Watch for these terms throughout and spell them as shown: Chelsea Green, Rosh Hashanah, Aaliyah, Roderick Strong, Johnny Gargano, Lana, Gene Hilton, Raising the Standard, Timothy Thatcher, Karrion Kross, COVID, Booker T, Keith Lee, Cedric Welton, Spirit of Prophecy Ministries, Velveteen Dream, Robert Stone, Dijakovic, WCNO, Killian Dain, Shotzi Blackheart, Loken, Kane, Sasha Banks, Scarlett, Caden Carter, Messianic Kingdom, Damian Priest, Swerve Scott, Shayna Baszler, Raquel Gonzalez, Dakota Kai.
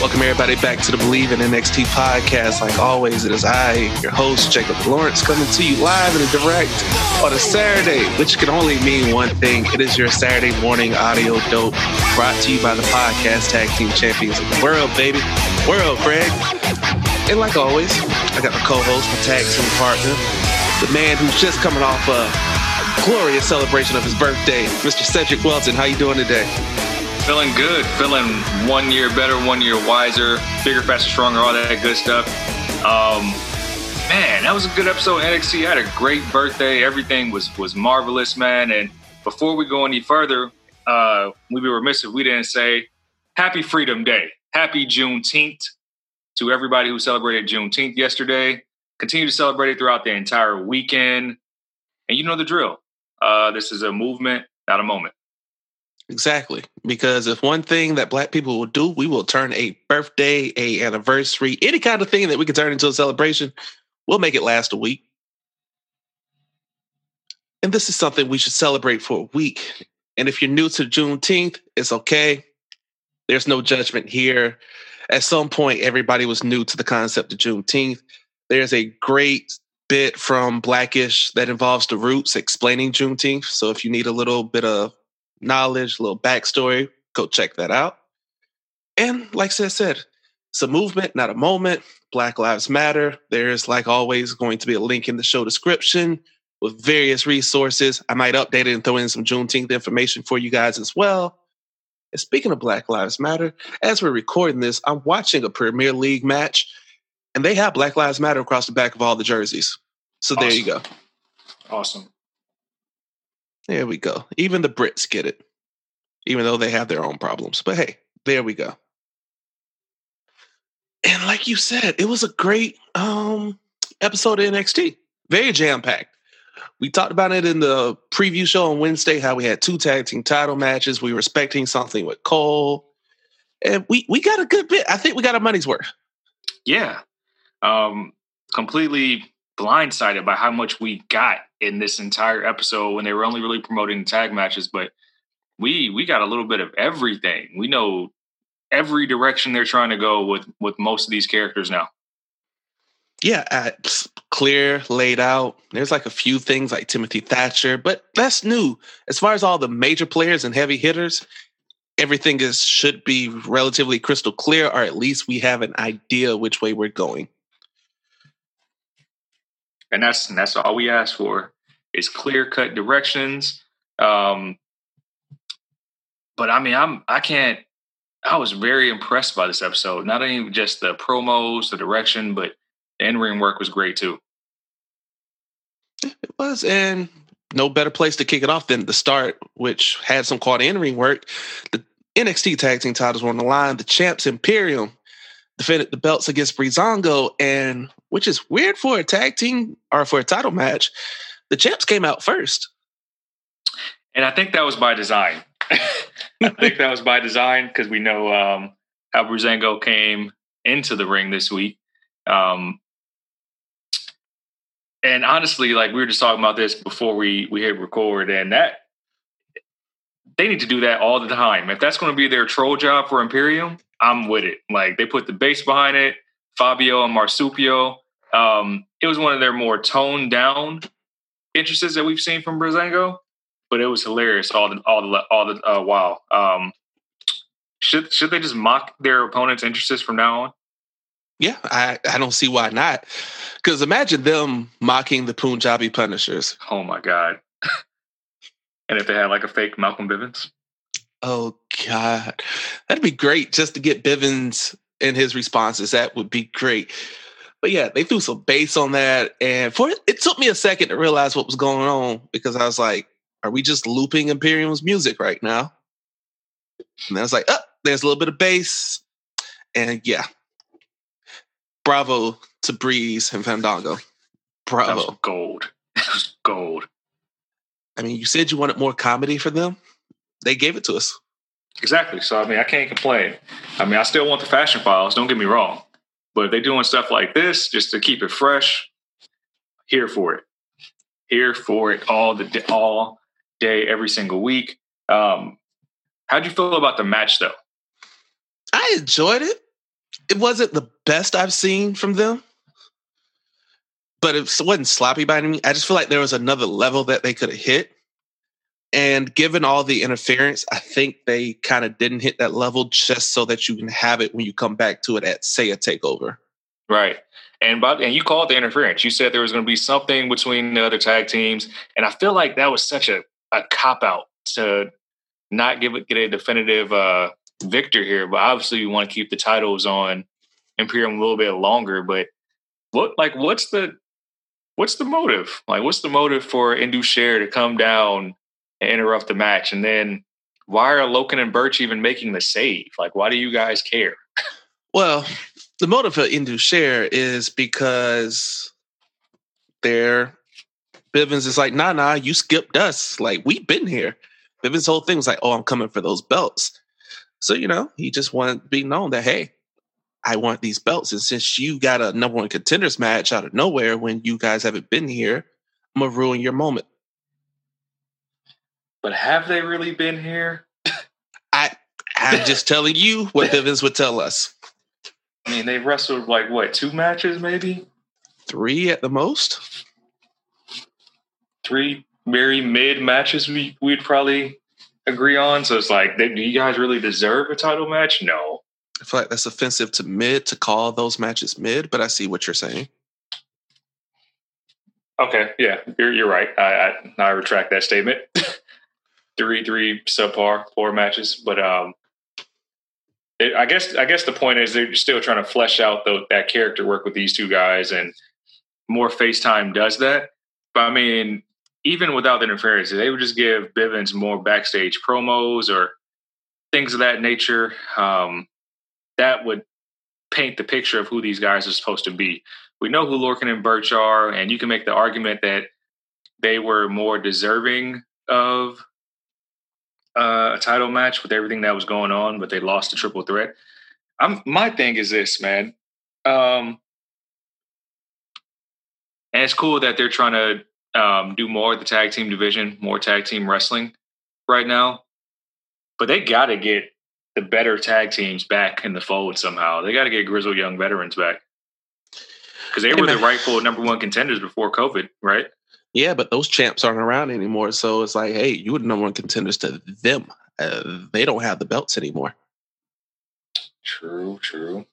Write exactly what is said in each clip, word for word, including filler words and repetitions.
Welcome everybody back to the Believe in N X T podcast. Like always, it is I, your host, Jacob Lawrence, coming to you live and direct on a Saturday, which can only mean one thing. It is your Saturday morning audio dope, brought to you by the podcast tag team champions of the world, baby. World, Greg. And like always, I got my co-host, my tag team partner, the man who's just coming off a glorious celebration of his birthday, Mister Cedric Welton. How you doing today? Feeling good, feeling one year better, one year wiser, bigger, faster, stronger, all that good stuff. Um, man, that was a good episode of N X T. I had a great birthday. Everything was was marvelous, man. And before we go any further, uh, we'd be remiss if we didn't say Happy Freedom Day. Happy Juneteenth to everybody who celebrated Juneteenth yesterday. Continue to celebrate it throughout the entire weekend. And you know the drill. Uh, this is a movement, not a moment. Exactly. Because if one thing that black people will do, we will turn a birthday, a anniversary, any kind of thing that we can turn into a celebration, we'll make it last a week. And this is something we should celebrate for a week. And if you're new to Juneteenth, it's okay. There's no judgment here. At some point, everybody was new to the concept of Juneteenth. There's a great bit from Blackish that involves the roots explaining Juneteenth. So if you need a little bit of knowledge, a little backstory, go check that out. And like I said, it's a movement, not a moment. Black Lives Matter. There's, like always, going to be a link in the show description with various resources. I might update it and throw in some Juneteenth information for you guys as well. And speaking of Black Lives Matter, as we're recording this, I'm watching a Premier League match, and they have Black Lives Matter across the back of all the jerseys. So awesome. There you go. Awesome. There we go. Even the Brits get it, even though they have their own problems. But hey, there we go. And like you said, it was a great um, episode of N X T. Very jam-packed. We talked about it in the preview show on Wednesday, how we had two tag team title matches. We were expecting something with Cole. And we, we got a good bit. I think we got our money's worth. Yeah. Um, completely blindsided by how much we got in this entire episode when they were only really promoting tag matches, but we we got a little bit of everything. We know every direction they're trying to go with with most of these characters now. Yeah, uh, clear, laid out. There's like a few things like Timothy Thatcher, but that's new. As far as all the major players and heavy hitters, everything is should be relatively crystal clear, or at least we have an idea which way we're going. And that's and that's all we ask for is clear-cut directions. Um, but I mean, I'm I can't. I was very impressed by this episode. Not only just the promos, the direction, but the in-ring work was great too. It was, and no better place to kick it off than the start, which had some quality in-ring work. The N X T tag team titles were on the line. The champs Imperium defended the belts against Breezango, and which is weird for a tag team or for a title match, the champs came out first. And I think that was by design. I think that was by design because we know um, how Breezango came into the ring this week. Um, and honestly, like we were just talking about this before we, we hit record, and that they need to do that all the time. If that's going to be their troll job for Imperium, I'm with it. Like they put the base behind it, Fabio and Marsupio. Um, it was one of their more toned down entrances that we've seen from Breezango, but it was hilarious all the all the all the uh, while. Um, should should they just mock their opponents' entrances from now on? Yeah, I, I don't see why not. Because imagine them mocking the Punjabi Punishers. Oh my God! And if they had like a fake Malcolm Bivens. Oh, God. That'd be great just to get Bivens and his responses. That would be great. But yeah, they threw some bass on that. And for it took me a second to realize what was going on because I was like, are we just looping Imperium's music right now? And I was like, oh, there's a little bit of bass. And yeah. Bravo to Breeze and Fandango. Bravo. That was gold. That was gold. I mean, you said you wanted more comedy for them. They gave it to us. Exactly. So, I mean, I can't complain. I mean, I still want the fashion files. Don't get me wrong. But if they're doing stuff like this, just to keep it fresh, here for it. Here for it all the all day, every single week. Um, how'd you feel about the match, though? I enjoyed it. It wasn't the best I've seen from them, but it wasn't sloppy by me. I just feel like there was another level that they could have hit. And given all the interference, I think they kind of didn't hit that level just so that you can have it when you come back to it at, say, a takeover. Right. And by, and you called the interference. You said there was going to be something between the other tag teams. And I feel like that was such a, a cop-out to not give it, get a definitive uh, victor here. But obviously, you want to keep the titles on Imperium a little bit longer. But what, like, what's the what's the motive? Like, what's the motive for Indus Sher to come down and interrupt the match? And then why are Loken and Burch even making the save? Like, why do you guys care? Well, the motive for Indus Sher is because their Bivens is like, nah, nah, you skipped us. Like, we've been here. Bivens' whole thing was like, oh, I'm coming for those belts. So, you know, he just wanted to be known that, hey, I want these belts. And since you got a number one contenders match out of nowhere when you guys haven't been here, I'm going to ruin your moment. But have they really been here? I, I'm just telling you what Bivens would tell us. I mean, they wrestled like, what, two matches maybe? Three at the most? Three very mid matches we, we'd probably agree on. So it's like, they, do you guys really deserve a title match? No. I feel like that's offensive to mid, to call those matches mid, but I see what you're saying. Okay, yeah, you're, you're right. I, I, I retract that statement. Three, three subpar, four matches. But um, it, I guess I guess the point is they're still trying to flesh out the, that character work with these two guys, and more FaceTime does that. But, I mean, even without the interference, they would just give Bivens more backstage promos or things of that nature. Um, that would paint the picture of who these guys are supposed to be. We know who Lorcan and Burch are, and you can make the argument that they were more deserving of Uh, a title match with everything that was going on, but they lost the triple threat. I'm, my thing is this, man. Um, and it's cool that they're trying to um, do more of the tag team division, more tag team wrestling right now. But they got to get the better tag teams back in the fold somehow. They got to get Grizzled Young Veterans back. Because they were the rightful number one contenders before COVID, right? Yeah, but those champs aren't around anymore. So it's like, hey, you were the number one contenders to them. Uh, they don't have the belts anymore. True, true.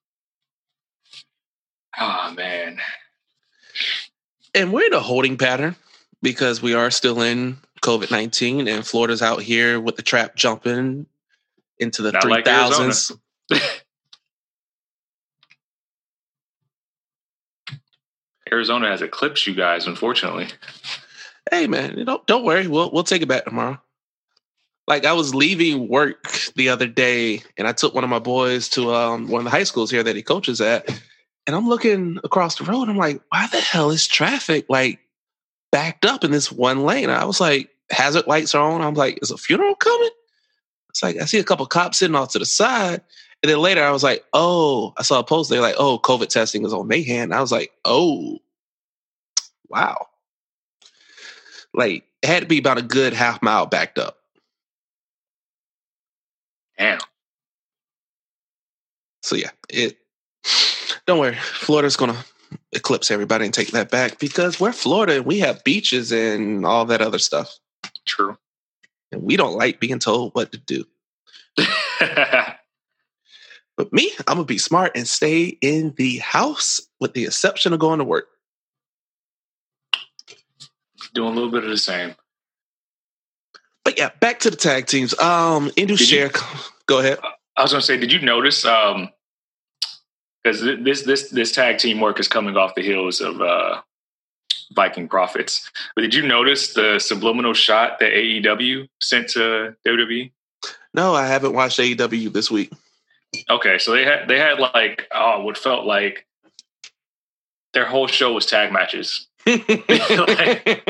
Ah, oh, man. And we're in a holding pattern because we are still in COVID nineteen and Florida's out here with the trap jumping into the three thousands. Like Arizona. Arizona has eclipsed you guys, unfortunately. Hey, man, don't don't worry. We'll we'll take it back tomorrow. Like, I was leaving work the other day, and I took one of my boys to um, one of the high schools here that he coaches at, and I'm looking across the road. And I'm like, why the hell is traffic, like, backed up in this one lane? I was like, hazard lights are on. I'm like, is a funeral coming? It's like, I see a couple cops sitting off to the side. And then later I was like, oh, I saw a post. They're like, oh, COVID testing is on Mayhem. I was like, oh, wow. Like, it had to be about a good half mile backed up. Damn. So, yeah, it. Don't worry. Florida's going to eclipse everybody and take that back because we're Florida and we have beaches and all that other stuff. True. And we don't like being told what to do. But me, I'm going to be smart and stay in the house with the exception of going to work. Doing a little bit of the same. But yeah, back to the tag teams. Um, Indus Sher, go ahead. I was going to say, did you notice, um, because this, this, this tag team work is coming off the heels of uh, Viking Profits. But did you notice the subliminal shot that A E W sent to W W E? No, I haven't watched A E W this week. Okay, so they had they had like oh, what felt like their whole show was tag matches. like,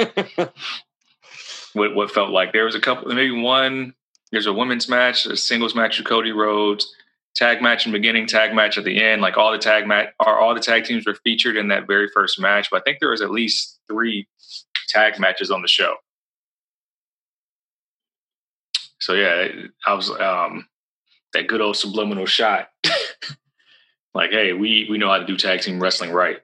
what, what felt like there was a couple, maybe one. There's a women's match, a singles match with Cody Rhodes, tag match in the beginning, tag match at the end. Like all the tag match, or all the tag teams were featured in that very first match. But I think there was at least three tag matches on the show. So yeah, I was um, that good old subliminal shot. Like, hey, we we know how to do tag team wrestling right.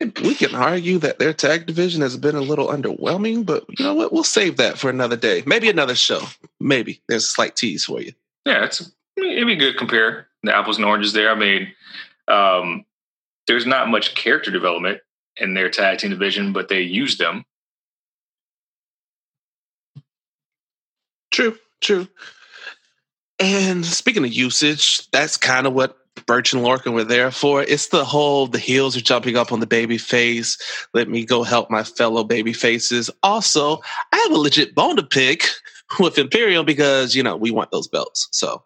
We can argue that their tag division has been a little underwhelming, but you know what? We'll save that for another day. Maybe another show. Maybe. There's a slight tease for you. Yeah, it's, it'd be good to compare the apples and oranges there. I mean, um, there's not much character development in their tag team division, but they use them. True, true. And speaking of usage, that's kind of what Burch and Lorcan were there for. It's the whole, the heels are jumping up on the baby face. Let me go help my fellow baby faces. Also, I have a legit bone to pick with Imperium because, you know, we want those belts. So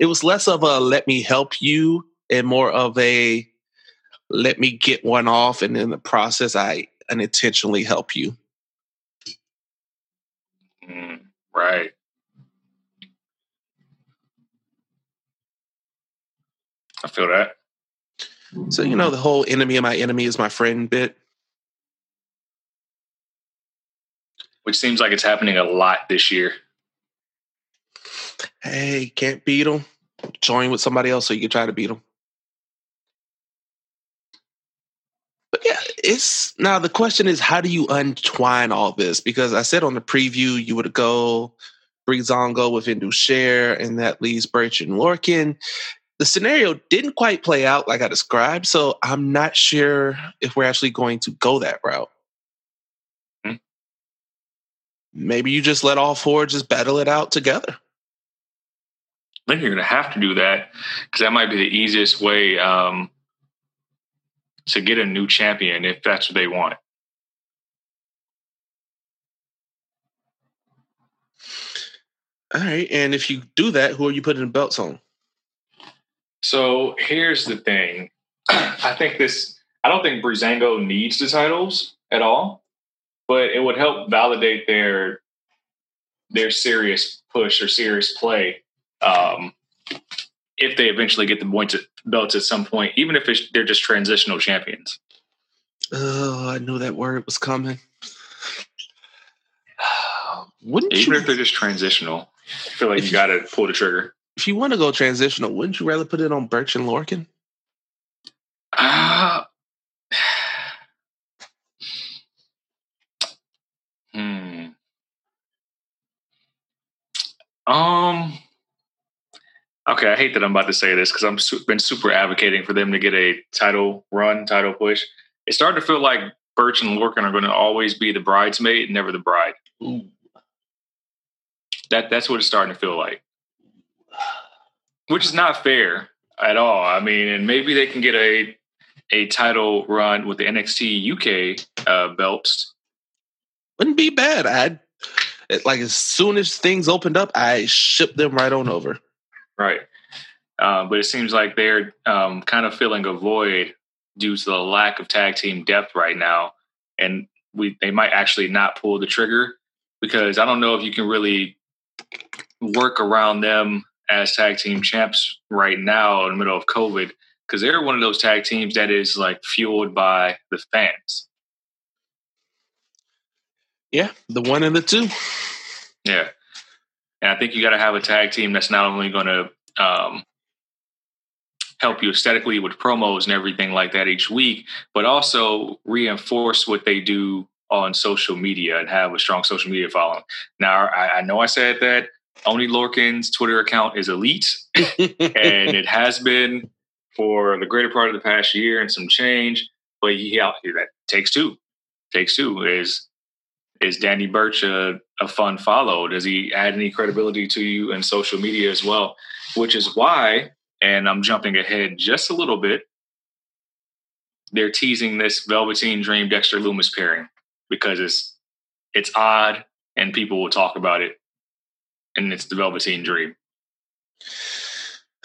it was less of a let me help you and more of a let me get one off. And in the process, I unintentionally help you. Mm, right. I feel that. So, you know, the whole enemy of my enemy is my friend bit. Which seems like it's happening a lot this year. Hey, can't beat them. Join with somebody else so you can try to beat them. But yeah, it's now the question is, how do you untwine all this? Because I said on the preview, you would go Breezango with Indus Sher, and that leaves Burch and Lorcan. The scenario didn't quite play out like I described, so I'm not sure if we're actually going to go that route. Hmm. Maybe you just let all four just battle it out together. I think you're going to have to do that because that might be the easiest way um, to get a new champion if that's what they want. All right, and if you do that, who are you putting the belts on? So here's the thing. I think this, I don't think Breezango needs the titles at all, but it would help validate their their serious push or serious play um, if they eventually get the belts at some point, even if it's, they're just transitional champions. Oh, I knew that word was coming. Wouldn't even you? If they're just transitional, I feel like you got to pull the trigger. If you want to go transitional, wouldn't you rather put it on Burch and Lorcan? Uh, hmm. Um. Okay, I hate that I'm about to say this because I've su- been super advocating for them to get a title run, title push. It's starting to feel like Burch and Lorcan are going to always be the bridesmaid, never the bride. Ooh. That that's what it's starting to feel like. Which is not fair at all. I mean, and maybe they can get a a title run with the N X T U K uh, belts. Wouldn't be bad. I'd it, like as soon as things opened up, I shipped them right on over. Right, uh, but it seems like they're um, kind of filling a void due to the lack of tag team depth right now, and we they might actually not pull the trigger because I don't know if you can really work around them as tag team champs right now in the middle of COVID, because they're one of those tag teams that is like fueled by the fans. Yeah. The one and the two. Yeah. And I think you got to have a tag team that's not only going to um, help you aesthetically with promos and everything like that each week, but also reinforce what they do on social media and have a strong social media following. Now, I, I know I said that, only Lorcan's Twitter account is elite, and it has been for the greater part of the past year and some change. But he out here that takes two. Takes two is is Danny Burch a, a fun follow? Does he add any credibility to you in social media as well? Which is why, and I'm jumping ahead just a little bit, they're teasing this Velveteen Dream Dexter Lumis pairing because it's it's odd and people will talk about it, and it's the Velveteen Dream.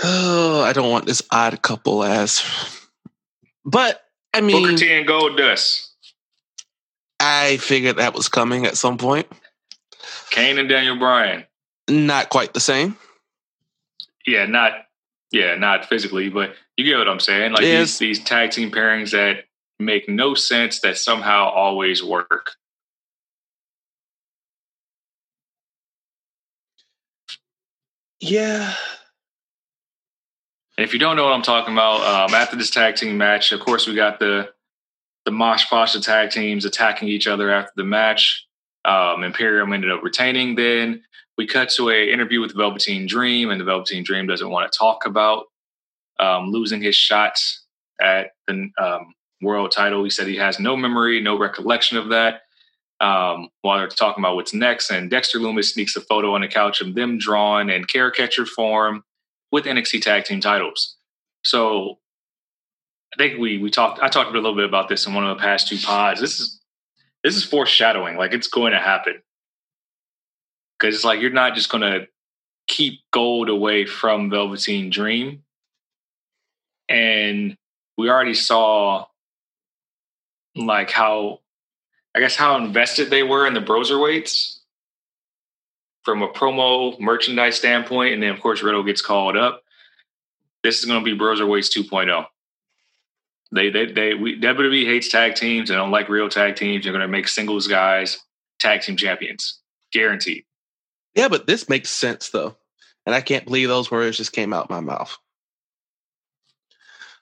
Oh, I don't want this odd couple ass. But I mean, Booker T and Goldust. I figured that was coming at some point. Kane and Daniel Bryan. Not quite the same. Yeah, not yeah, not physically, but you get what I'm saying. Like yes. these, these tag team pairings that make no sense that somehow always work. Yeah. And if you don't know what I'm talking about, um, after this tag team match, of course, we got the the Mosh Posh tag teams attacking each other after the match. Um, Imperium ended up retaining. Then we cut to an interview with the Velveteen Dream, and the Velveteen Dream doesn't want to talk about um, losing his shots at the um, world title. He said he has no memory, no recollection of that. Um, while they're talking about what's next, and Dexter Lumis sneaks a photo on the couch of them drawn in caricature form with N X T tag team titles. So I think we we talked. I talked a little bit about this in one of the past two pods. This is this is foreshadowing. Like it's going to happen because it's like you're not just going to keep gold away from Velveteen Dream, and we already saw like how I guess how invested they were in the Broserweights from a promo merchandise standpoint, and then of course Riddle gets called up. This is going to be Broserweights two point oh. They, they, they, we, W W E hates tag teams. They don't like real tag teams. They're going to make singles guys tag team champions. Guaranteed. Yeah, but this makes sense, though. And I can't believe those words just came out my mouth.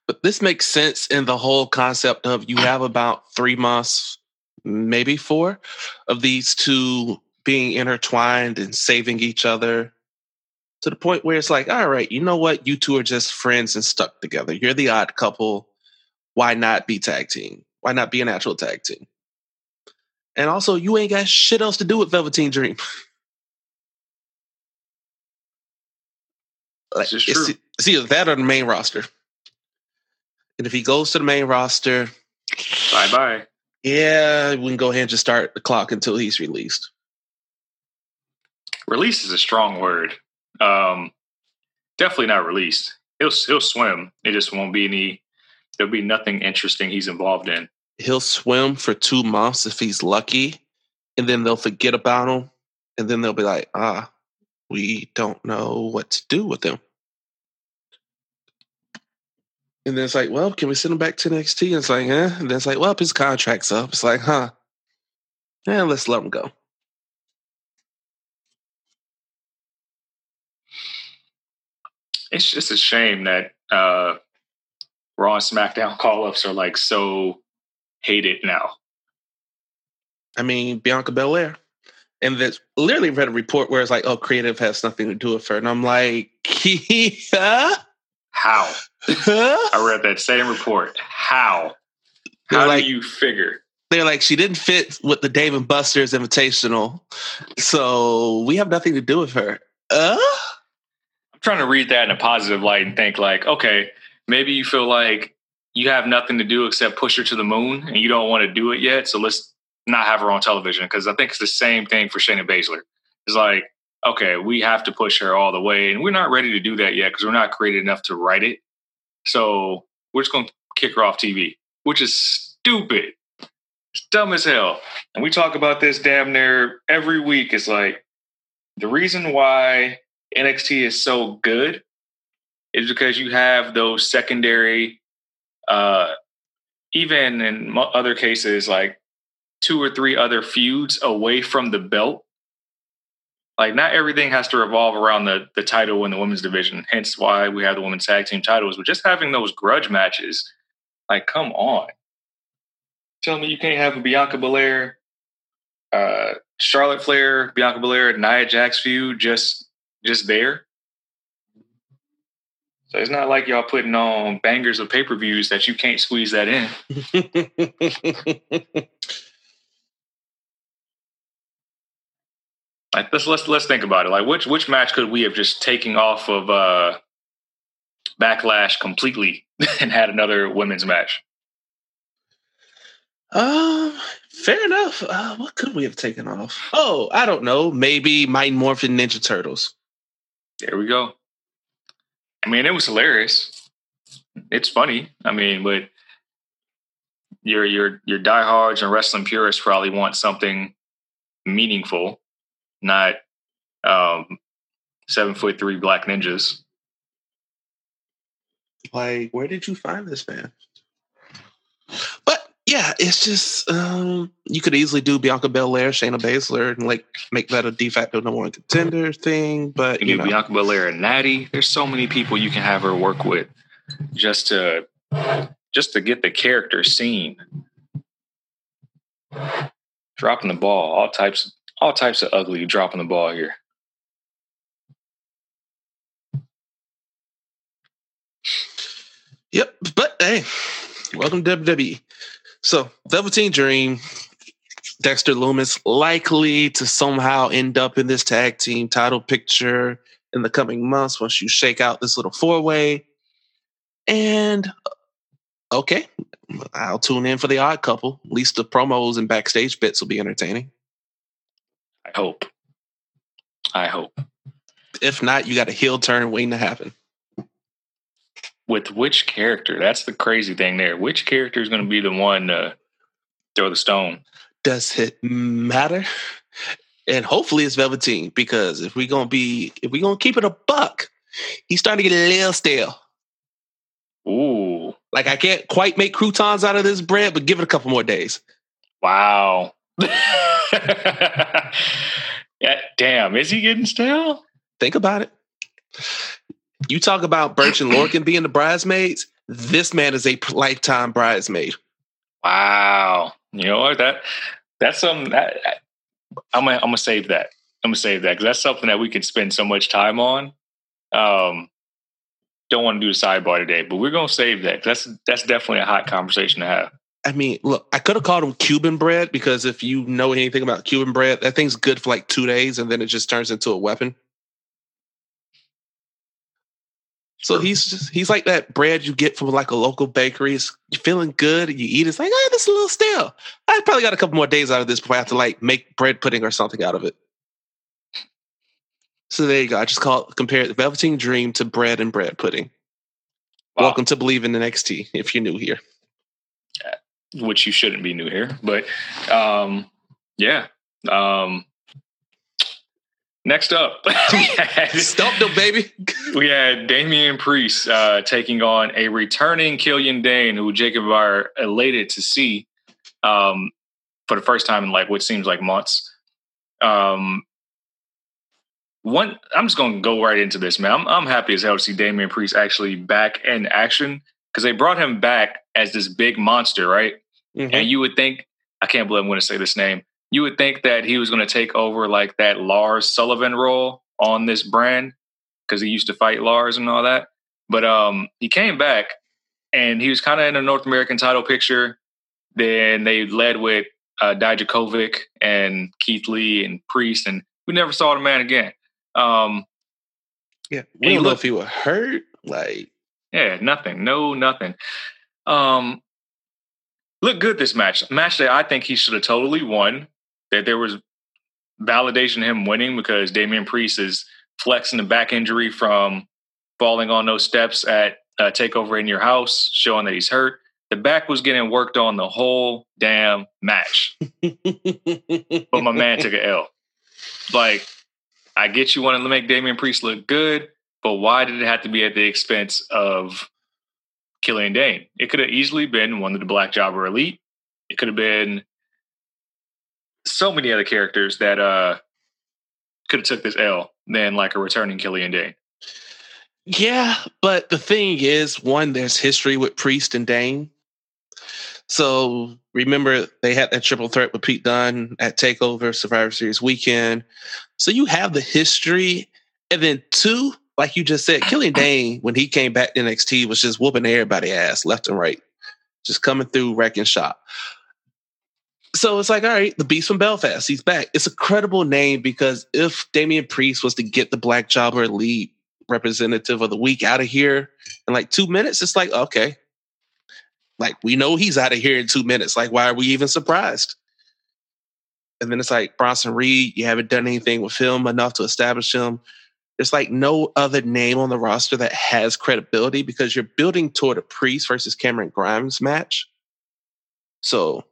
But this makes sense in the whole concept of you have about three months, maybe four, of these two being intertwined and saving each other to the point where it's like, all right, you know what? You two are just friends and stuck together. You're the odd couple. Why not be tag team? Why not be an actual tag team? And also, you ain't got shit else to do with Velveteen Dream. Like, it's, true. It's either that or the main roster. And if he goes to the main roster... Bye-bye. Yeah, we can go ahead and just start the clock until he's released. Release is a strong word. Um, definitely not released. He'll, he'll swim. It just won't be any... There'll be nothing interesting he's involved in. He'll swim for two months if he's lucky, and then they'll forget about him, and then they'll be like, ah, we don't know what to do with him. And then it's like, well, can we send him back to N X T? And it's like, eh. And then it's like, well, his contract's up. It's like, huh. Yeah, let's let him go. It's just a shame that... Uh, Raw and SmackDown call-ups are, like, so hated now. I mean, Bianca Belair. And that's literally read a report where it's like, oh, creative has nothing to do with her. And I'm like, huh? How? Huh? I read that same report. How? They're How like, do you figure? They're like, she didn't fit with the Dave and Buster's Invitational, so we have nothing to do with her. Uh? I'm trying to read that in a positive light and think, like, okay, maybe you feel like you have nothing to do except push her to the moon and you don't want to do it yet. So let's not have her on television. Cause I think it's the same thing for Shayna Baszler. It's like, okay, we have to push her all the way. And we're not ready to do that yet. Cause we're not creative enough to write it. So we're just going to kick her off T V, which is stupid. It's dumb as hell. And we talk about this damn near every week. It's like the reason why N X T is so good is because you have those secondary, uh, even in other cases, like two or three other feuds away from the belt. Like not everything has to revolve around the, the title in the women's division. Hence why we have the women's tag team titles. But just having those grudge matches, like, come on. Tell me you can't have a Bianca Belair, uh, Charlotte Flair, Bianca Belair, Nia Jax feud just just there. So it's not like y'all putting on bangers of pay-per-views that you can't squeeze that in. Like let's let's let's think about it. Like which which match could we have just taken off of uh, Backlash completely and had another women's match? Um, fair enough. Uh, what could we have taken off? Oh, I don't know. Maybe Mighty Morphin Ninja Turtles. There we go. I mean, it was hilarious. It's funny. I mean, but your your your diehards and wrestling purists probably want something meaningful, not um, seven foot three black ninjas. Like, where did you find this man? But yeah, it's just um, you could easily do Bianca Belair, Shayna Baszler, and like make that a de facto number one contender thing. But you, you know. Bianca Belair and Natty. There's so many people you can have her work with just to just to get the character seen. Dropping the ball, all types, all types of ugly. Dropping the ball here. Yep, but hey, welcome to W W E. So, Velveteen Dream, Dexter Lumis, likely to somehow end up in this tag team title picture in the coming months once you shake out this little four-way. And, okay, I'll tune in for the odd couple. At least the promos and backstage bits will be entertaining. I hope. I hope. If not, you got a heel turn waiting to happen. With which character? That's the crazy thing there. Which character is going to be the one to throw the stone? Does it matter? And hopefully it's Velveteen, because if we're going to be, if we're going to keep it a buck, he's starting to get a little stale. Ooh. Like, I can't quite make croutons out of this bread, but give it a couple more days. Wow. Damn, is he getting stale? Think about it. You talk about Burch and Lorcan being the bridesmaids. This man is a lifetime bridesmaid. Wow. You know what? That, that's something that I'm going I'm to save that. I'm going to save that because that's something that we could spend so much time on. Um, don't want to do the sidebar today, but we're going to save that. That's, that's definitely a hot conversation to have. I mean, look, I could have called him Cuban bread because if you know anything about Cuban bread, that thing's good for like two days and then it just turns into a weapon. So he's just, he's like that bread you get from like a local bakery. It's, you're feeling good and you eat it. It's like, oh, this is a little stale. I probably got a couple more days out of this before I have to like make bread pudding or something out of it. So there you go. I just call it, compare the Velveteen Dream to bread and bread pudding. Wow. Welcome to Believe in N X T if you're new here. Which you shouldn't be new here. But um, yeah. Um, Next up, stumped him, baby. We had Damian Priest uh, taking on a returning Killian Dain, who Jacob and I are elated to see um, for the first time in like what seems like months. Um, one, I'm just gonna go right into this, man. I'm, I'm happy as hell to see Damian Priest actually back in action because they brought him back as this big monster, right? Mm-hmm. And you would think, I can't believe I'm going to say this name. You would think that he was going to take over like that Lars Sullivan role on this brand because he used to fight Lars and all that. But um, he came back and he was kind of in a North American title picture. Then they led with uh, Dijakovic and Keith Lee and Priest, and we never saw the man again. Um, yeah, we don't know if he was hurt. Like, yeah, nothing, no, nothing. Um, looked good this match. Match that I think he should have totally won. That there was validation in him winning because Damian Priest is flexing the back injury from falling on those steps at uh, Takeover in Your House, showing that he's hurt. The back was getting worked on the whole damn match. But my man took an L. Like, I get you wanting to make Damian Priest look good, but why did it have to be at the expense of Killian Dain? It could have easily been one of the Black Jobber Elite. It could have been so many other characters that uh, could have took this L than like a returning Killian Dain. Yeah, but the thing is, one, there's history with Priest and Dain. So remember, they had that triple threat with Pete Dunne at TakeOver Survivor Series weekend. So you have the history. And then two, like you just said, Killian Dain, when he came back to N X T, was just whooping everybody's ass left and right. Just coming through, wrecking shop. So it's like, all right, the Beast from Belfast, he's back. It's a credible name because if Damian Priest was to get the Black Jobber Elite representative of the week out of here in like two minutes, it's like, okay. Like, we know he's out of here in two minutes. Like, why are we even surprised? And then it's like, Bronson Reed, you haven't done anything with him enough to establish him. There's like no other name on the roster that has credibility because you're building toward a Priest versus Cameron Grimes match. So.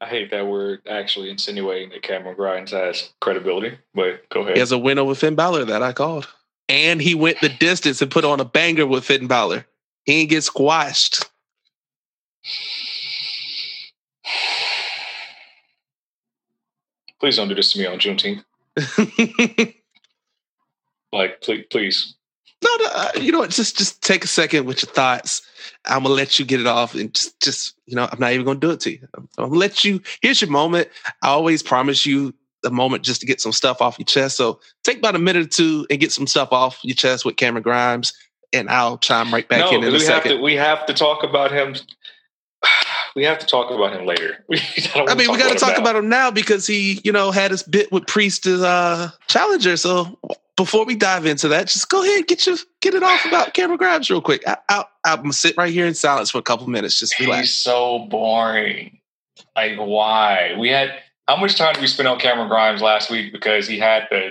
I hate that we're actually insinuating that Cameron Grimes has credibility, but go ahead. He has a win over Finn Balor that I called. And he went the distance and put on a banger with Finn Balor. He didn't get squashed. Please don't do this to me on Juneteenth. Like, please, please. No, no uh, you know what? Just, just take a second with your thoughts. I'm gonna let you get it off, and just, just, you know, I'm not even gonna do it to you. I'm, I'm gonna let you. Here's your moment. I always promise you a moment just to get some stuff off your chest. So take about a minute or two and get some stuff off your chest with Cameron Grimes, and I'll chime right back no, in in we a second. Have to, we have to talk about him. We have to talk about him later. I, I mean, we got to talk about him now because he, you know, had his bit with Priest as uh, challenger. So before we dive into that, just go ahead and get your, get it off about Cameron Grimes real quick. I, I, I'm going to sit right here in silence for a couple minutes. Just relax. He's so boring. Like, why? We had, how much time did we spend on Cameron Grimes last week? Because he had the,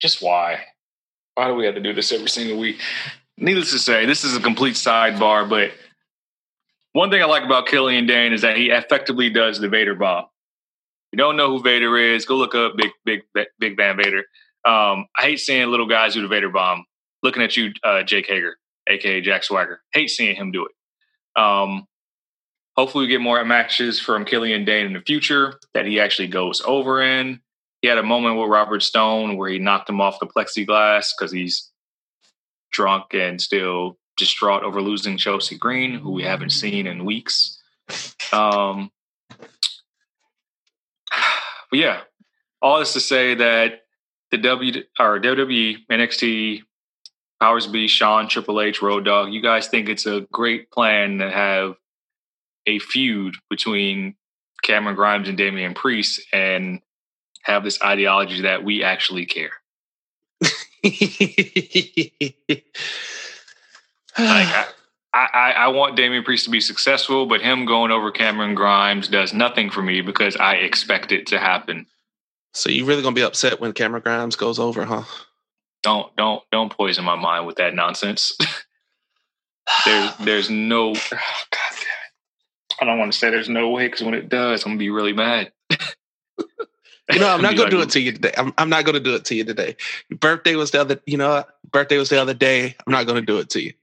just why? Why do we have to do this every single week? Needless to say, this is a complete sidebar, but one thing I like about Killian Dain is that he effectively does the Vader bomb. If you don't know who Vader is, go look up Big Big Big Van Vader. Um, I hate seeing little guys do the Vader bomb. Looking at you, uh, Jake Hager, a k a. Jack Swagger. Hate seeing him do it. Um, hopefully we get more matches from Killian Dain in the future that he actually goes over in. He had a moment with Robert Stone where he knocked him off the plexiglass because he's drunk and still distraught over losing Chelsea Green, who we haven't seen in weeks. Um, but yeah, all this to say that the W or W W E, N X T, powers be, Sean, Triple H, Road Dogg, you guys think it's a great plan to have a feud between Cameron Grimes and Damian Priest and have this ideology that we actually care. like, I, I, I want Damian Priest to be successful, but him going over Cameron Grimes does nothing for me because I expect it to happen. So you really gonna be upset when Cameron Grimes goes over, huh? Don't don't don't poison my mind with that nonsense. there's there's no oh, God damn it. I don't want to say there's no way because when it does, I'm gonna be really mad. You know, I'm not going to do it to you today. I'm, I'm not going to do it to you today. Your birthday was the other, you know, birthday was the other day. I'm not going to do it to you.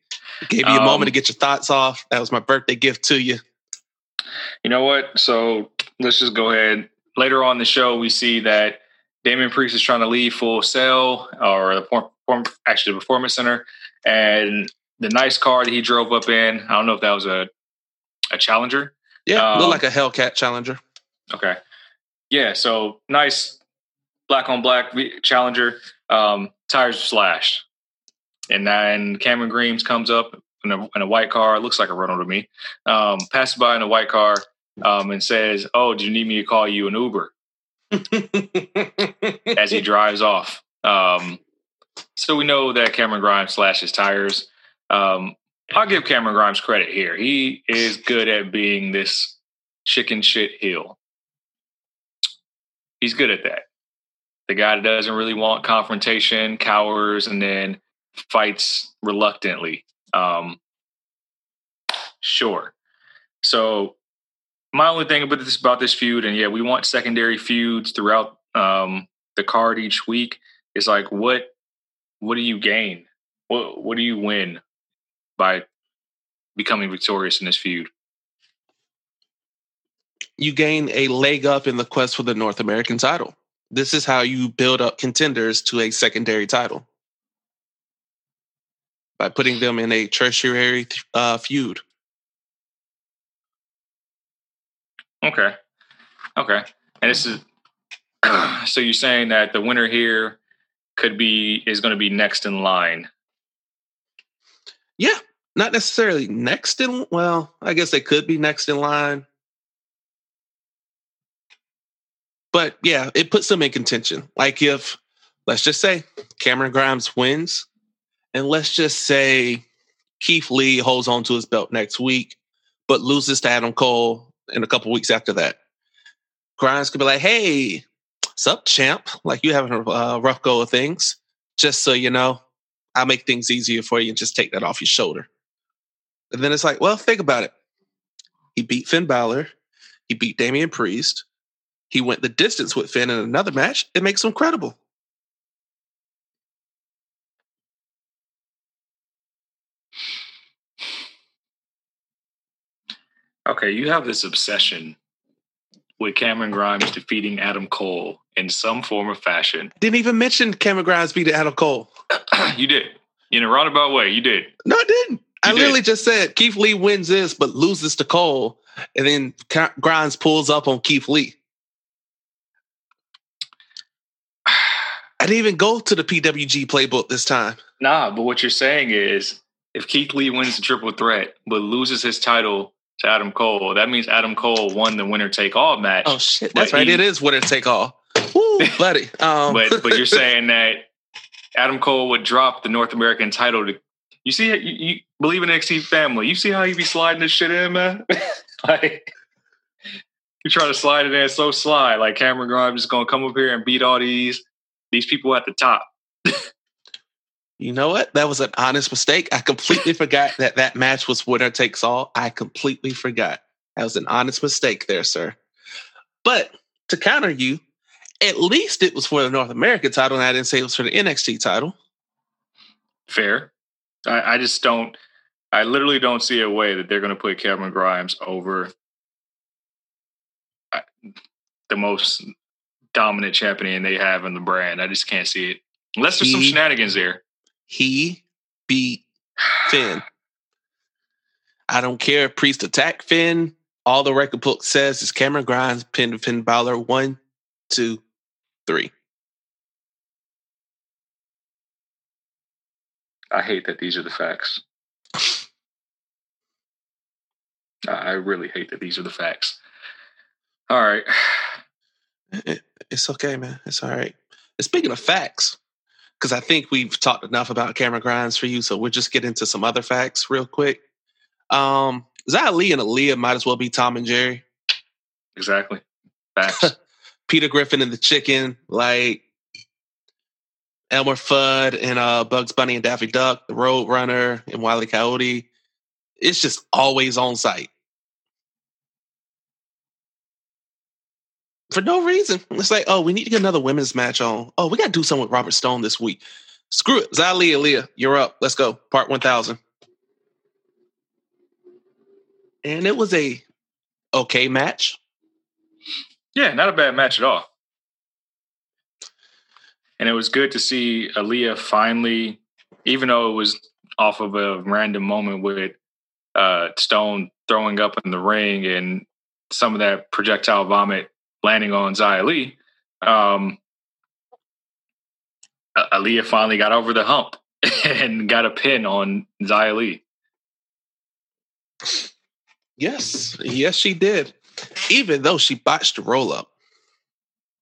I gave you a um, moment to get your thoughts off. That was my birthday gift to you. You know what? So let's just go ahead. Later on in the show, we see that Damian Priest is trying to leave Full Sail or the form, actually the Performance Center. And the nice car that he drove up in, I don't know if that was a, a Challenger. Yeah, um, looked like a Hellcat Challenger. Okay. Yeah, so nice black on black Challenger. Um, tires slashed, and then Cameron Grimes comes up in a, in a white car. It looks like a rental to me. Um, passes by in a white car um, and says, "Oh, do you need me to call you an Uber?" As he drives off. Um, so we know that Cameron Grimes slashes tires. Um, I'll give Cameron Grimes credit here. He is good at being this chicken shit heel. He's good at that. The guy that doesn't really want confrontation, cowers, and then fights reluctantly. Um, sure. So my only thing about this, about this feud, and yeah, we want secondary feuds throughout um, the card each week. Is like, what, what do you gain? What, what do you win by becoming victorious in this feud? You gain a leg up in the quest for the North American title. This is how you build up contenders to a secondary title. By putting them in a tertiary uh, feud. Okay. Okay. And this is... so you're saying that the winner here could be... is going to be next in line. Yeah. Not necessarily next in... Well, I guess they could be next in line. But yeah, it puts them in contention. Like if let's just say Cameron Grimes wins. And let's just say Keith Lee holds on to his belt next week, but loses to Adam Cole in a couple weeks after that. Grimes could be like, hey, what's up, champ? Like, you having a uh, rough go of things. Just so you know, I'll make things easier for you and just take that off your shoulder. And then it's like, well, think about it. He beat Finn Balor. He beat Damian Priest. He went the distance with Finn in another match. It makes him credible. Okay, you have this obsession with Cameron Grimes defeating Adam Cole in some form or fashion. Didn't even mention Cameron Grimes beating Adam Cole. You did. In a roundabout way, you did. No, I didn't. You I did. Literally just said Keith Lee wins this but loses to Cole, and then Ca- Grimes pulls up on Keith Lee. I didn't even go to the P W G playbook this time. Nah, but what you're saying is if Keith Lee wins the triple threat but loses his title to Adam Cole, that means Adam Cole won the winner take all match. Oh shit, that's right. He, it is winner take all. Woo, buddy. Um. but but you're saying that Adam Cole would drop the North American title to you see you, you Believe in N X T family. You see how you be sliding this shit in, man? Like you try to slide it in so sly. Like Cameron Grimes is gonna come up here and beat all these these people at the top. You know what? That was an honest mistake. I completely forgot that that match was winner takes all. I completely forgot. That was an honest mistake there, sir. But to counter you, at least it was for the North American title, and I didn't say it was for the N X T title. Fair. I, I just don't. I literally don't see a way that they're going to put Cameron Grimes over the most dominant champion they have in the brand. I just can't see it unless there's some shenanigans there. He beat Finn. I don't care if Priest attacked Finn. All the record book says is Cameron Grimes pinned Finn Balor. One, two, three. I hate that these are the facts. I really hate that these are the facts. All right. It's okay, man. It's all right. And speaking of facts, because I think we've talked enough about Cameron Grimes for you, so we'll just get into some other facts real quick. Um, Xia Li and Aaliyah might as well be Tom and Jerry. Exactly. Facts. Peter Griffin and the Chicken, like Elmer Fudd and uh, Bugs Bunny and Daffy Duck, the Road Runner and Wile E. Coyote. It's just always on site. For no reason. It's like, oh, we need to get another women's match on. Oh, we got to do something with Robert Stone this week. Screw it. Xia Li, Aaliyah, you're up. Let's go. Part one thousand. And it was a okay match. Yeah, not a bad match at all. And it was good to see Aaliyah finally, even though it was off of a random moment with uh, Stone throwing up in the ring and some of that projectile vomit landing on Xia Li, um, Aaliyah finally got over the hump and got a pin on Xia Li. Yes, yes, she did. Even though she botched the roll up,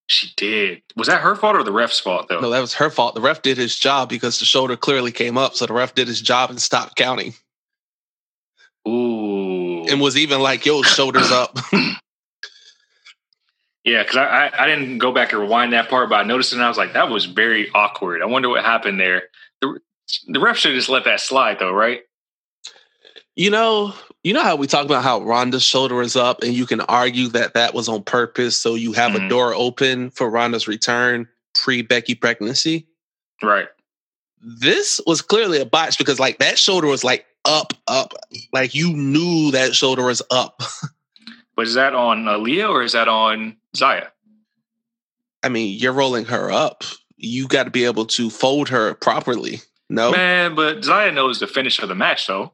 she did. Was that her fault or the ref's fault? Though no, that was her fault. The ref did his job because the shoulder clearly came up, so the ref did his job and stopped counting. Ooh, and was even like, "Yo, shoulders up." Yeah, because I, I, I didn't go back and rewind that part, but I noticed it and I was like, that was very awkward. I wonder what happened there. The, the ref should have just let that slide, though, right? You know, you know how we talk about how Ronda's shoulder is up, and you can argue that that was on purpose, so you have mm-hmm. a door open for Ronda's return pre-Becky pregnancy? Right. This was clearly a botch because, like, that shoulder was, like, up, up. Like, you knew that shoulder was up. But is that on Aaliyah or is that on Xia? I mean, you're rolling her up. You got to be able to fold her properly. No, man, but Xia knows the finish of the match, though.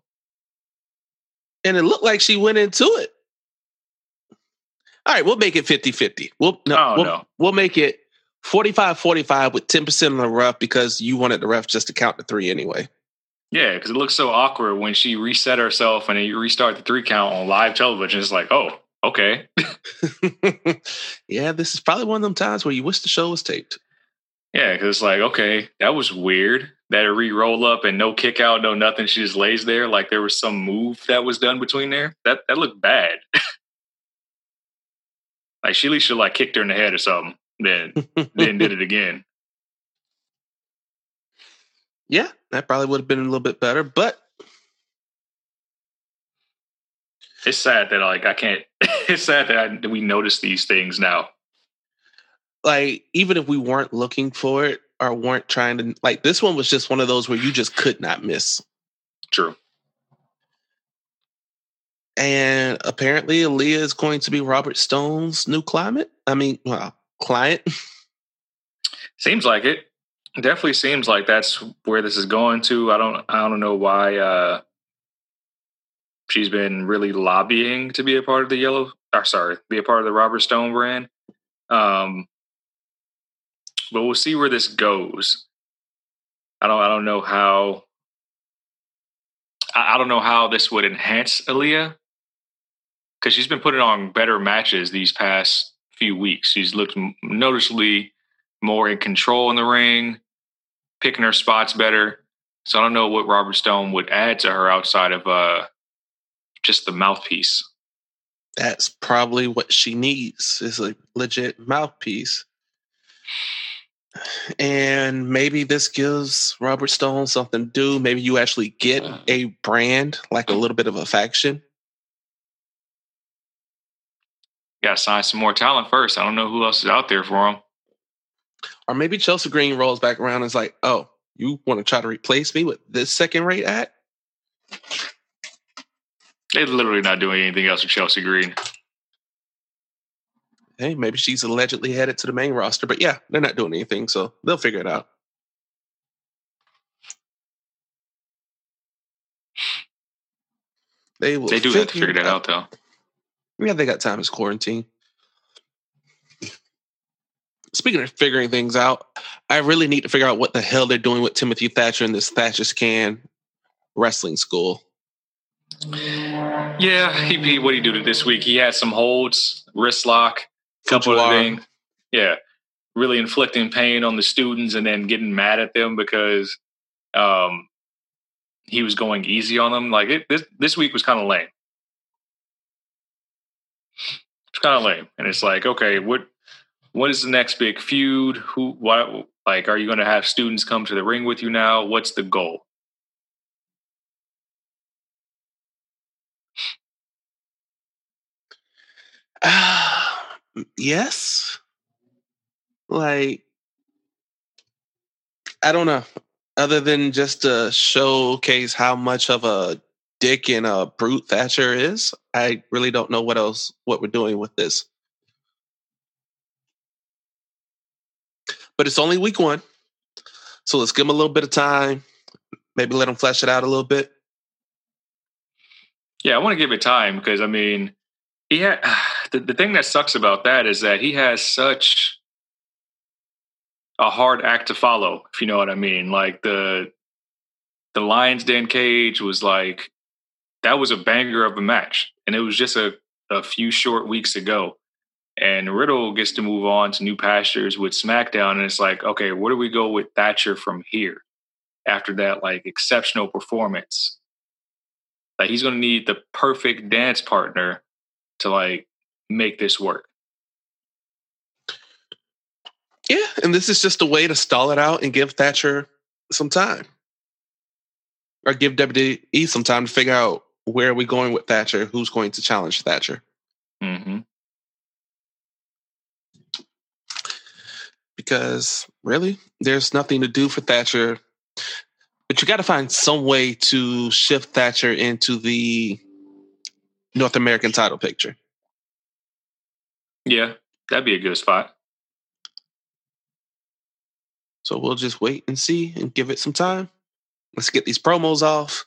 And it looked like she went into it. All right, we'll make it fifty-fifty. We'll no, oh, we'll, no. we'll make it forty-five forty-five with ten percent on the ref because you wanted the ref just to count the three anyway. Yeah, because it looks so awkward when she reset herself and you restart the three count on live television. It's like, oh, okay. Yeah, this is probably one of them times where you wish the show was taped. Yeah, because like, okay, that was weird. That re-roll up and no kick out, no nothing. She just lays there like there was some move that was done between there. That that looked bad. Like she at least should like kicked her in the head or something. Then then did it again. Yeah, that probably would have been a little bit better, but it's sad that like I can't. It's sad that, I, that we notice these things now. Like even if we weren't looking for it. Or weren't trying to, like, this one was just one of those where you just could not miss. True. And apparently Aaliyah is going to be Robert Stone's new client. I mean, well, client. Seems like it. Definitely seems like that's where this is going to. I don't, I don't know why uh, she's been really lobbying to be a part of the Yellow, or sorry, be a part of the Robert Stone brand. Um, But we'll see where this goes. I don't. I don't know how. I, I don't know how this would enhance Aaliyah, because she's been putting on better matches these past few weeks. She's looked noticeably more in control in the ring, picking her spots better. So I don't know what Robert Stone would add to her outside of uh, just the mouthpiece. That's probably what she needs. Is a legit mouthpiece. And maybe this gives Robert Stone something to do. Maybe you actually get a brand, like a little bit of a faction. Got to sign some more talent first. I don't know who else is out there for him. Or maybe Chelsea Green rolls back around and is like, oh, you want to try to replace me with this second-rate act? They're literally not doing anything else with Chelsea Green. Hey, maybe she's allegedly headed to the main roster, but yeah, they're not doing anything, so they'll figure it out. They will. They do have to figure that out, though. Yeah, they got time. It's quarantine. Speaking of figuring things out, I really need to figure out what the hell they're doing with Timothy Thatcher and this Thatcher Scan wrestling school. Yeah, he, he what did he do this week? He had some holds, wrist lock. Couple of things. Yeah. Really inflicting pain on the students and then getting mad at them because um, he was going easy on them. Like, it, this this week was kind of lame. It's kind of lame. And it's like, okay, what what is the next big feud? Who? Why? Like, are you going to have students come to the ring with you now? What's the goal? Uh, yes. Like, I don't know. Other than just to showcase how much of a dick and a brute Thatcher is, I really don't know what else, what we're doing with this. But it's only week one. So let's give him a little bit of time. Maybe let him flesh it out a little bit. Yeah, I want to give it time because, I mean, he had, the, the thing that sucks about that is that he has such a hard act to follow, if you know what I mean. Like the the Lion's Den cage was like, that was a banger of a match. And it was just a, a few short weeks ago. And Riddle gets to move on to new pastures with SmackDown. And it's like, okay, where do we go with Thatcher from here? After that, like, exceptional performance. Like, he's going to need the perfect dance partner to, like, make this work. Yeah, and this is just a way to stall it out and give Thatcher some time. Or give W W E some time to figure out where are we going with Thatcher, who's going to challenge Thatcher. Mm-hmm. Because, really, there's nothing to do for Thatcher. But you got to find some way to shift Thatcher into the North American title picture. Yeah, that'd be a good spot. So we'll just wait and see and give it some time. Let's get these promos off.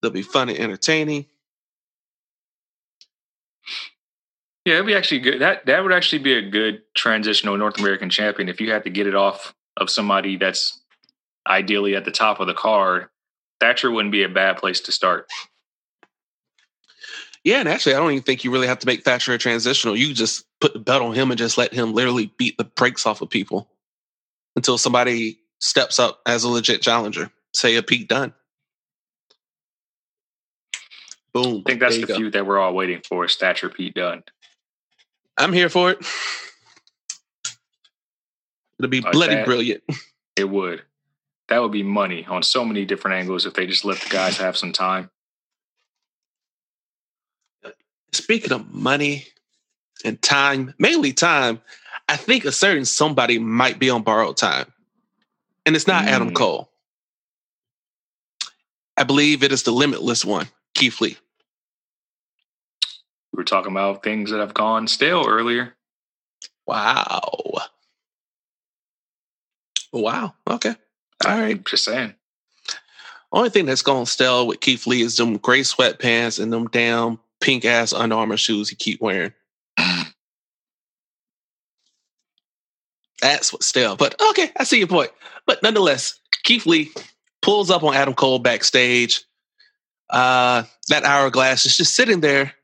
They'll be fun and entertaining. Yeah, it'd be actually good. That that would actually be a good transitional North American champion if you had to get it off of somebody that's ideally at the top of the card. Thatcher wouldn't be a bad place to start. Yeah, and actually, I don't even think you really have to make Thatcher a transitional. You just put the belt on him and just let him literally beat the brakes off of people until somebody steps up as a legit challenger. Say a Pete Dunne. Boom. I think that's the go. feud that we're all waiting for, is Thatcher Pete Dunne. I'm here for it. It'll be like bloody that, brilliant. It would. That would be money on so many different angles if they just let the guys have some time. Speaking of money and time, mainly time, I think a certain somebody might be on borrowed time. And it's not mm. Adam Cole. I believe it is the Limitless one, Keith Lee. We were talking about things that have gone stale earlier. Wow. Wow. Okay. All right. I'm just saying. Only thing that's gone stale with Keith Lee is them gray sweatpants and them damn pink ass Under Armour shoes he keep wearing. That's what's stale. But okay, I see your point. But nonetheless, Keith Lee pulls up on Adam Cole backstage. Uh, that hourglass is just sitting there.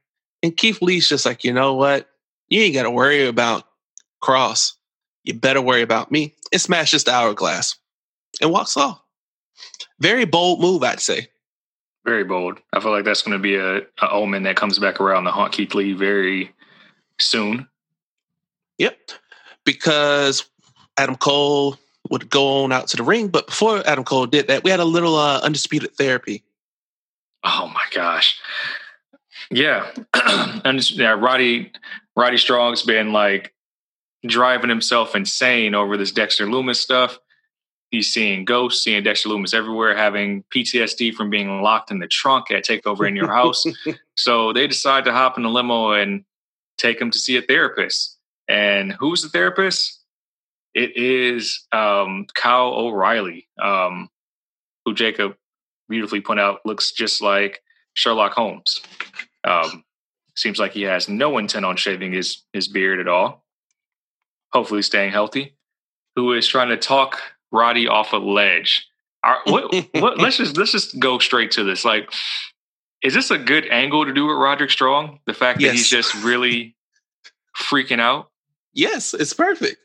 And Keith Lee's just like, you know what? You ain't got to worry about Kross. You better worry about me. And smashes the hourglass and walks off. Very bold move, I'd say. Very bold. I feel like that's going to be a, a omen that comes back around to haunt Keith Lee very soon. Yep. Because Adam Cole would go on out to the ring. But before Adam Cole did that, we had a little uh, Undisputed Therapy. Oh, my gosh. Yeah. And yeah, Roddy, Roddy Strong's been like driving himself insane over this Dexter Lumis stuff. He's seeing ghosts, seeing Dexter Lumis everywhere, having P T S D from being locked in the trunk at Takeover In Your House. So they decide to hop in the limo and take him to see a therapist. And who's the therapist? It is um, Kyle O'Reilly, um, who Jacob beautifully pointed out looks just like Sherlock Holmes. Um, seems like he has no intent on shaving his, his beard at all. Hopefully staying healthy. Who is trying to talk Roddy off a ledge. Our, what, what, let's just let's just go straight to this. Like, is this a good angle to do with Roderick Strong? The fact yes. that he's just really freaking out. Yes, it's perfect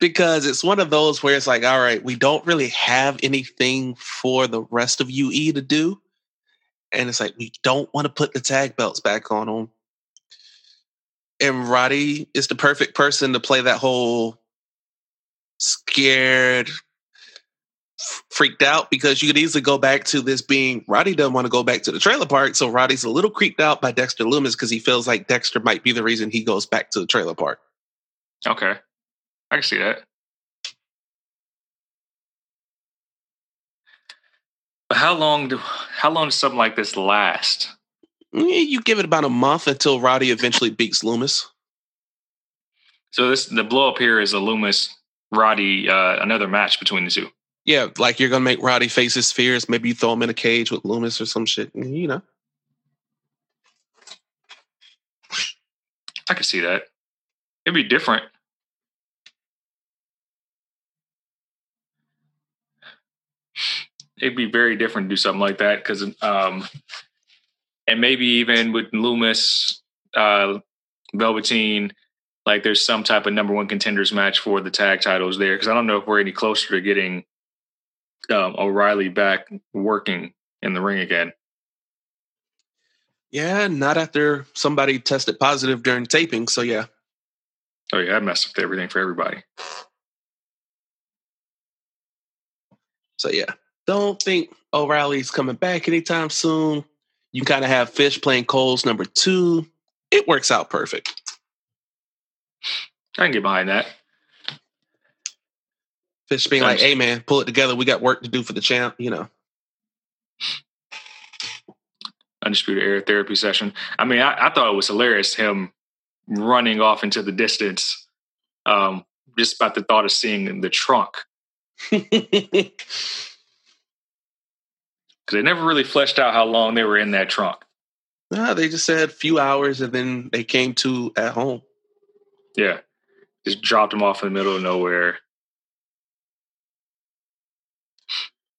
because it's one of those where it's like, all right, we don't really have anything for the rest of U E to do, and it's like we don't want to put the tag belts back on them. And Roddy is the perfect person to play that whole scared, freaked out, because you could easily go back to this being Roddy doesn't want to go back to the trailer park, so Roddy's a little creeped out by Dexter Lumis because he feels like Dexter might be the reason he goes back to the trailer park. Okay. I can see that. But how long do how long does something like this last? You give it about a month until Roddy eventually beats Lumis. So this the blow up here is a Lumis Roddy, uh, another match between the two. Yeah, like you're going to make Roddy face his fears. Maybe you throw him in a cage with Lumis or some shit. You know. I could see that. It'd be different. It'd be very different to do something like that. Because, um, and maybe even with Lumis, uh, Velveteen, like there's some type of number one contenders match for the tag titles there. Cause I don't know if we're any closer to getting um, O'Reilly back working in the ring again. Yeah. Not after somebody tested positive during taping. So yeah. Oh yeah. I messed up everything for everybody. So yeah, don't think O'Reilly's coming back anytime soon. You kind of have Fish playing Cole's number two. It works out perfect. I can get behind that. Fish being like, hey, man, pull it together. We got work to do for the champ, you know. Undisputed Era therapy session. I mean, I, I thought it was hilarious, him running off into the distance. Um, just about the thought of seeing the trunk. Because they never really fleshed out how long they were in that trunk. No, they just said a few hours, and then they came to at home. Yeah. Just dropped him off in the middle of nowhere.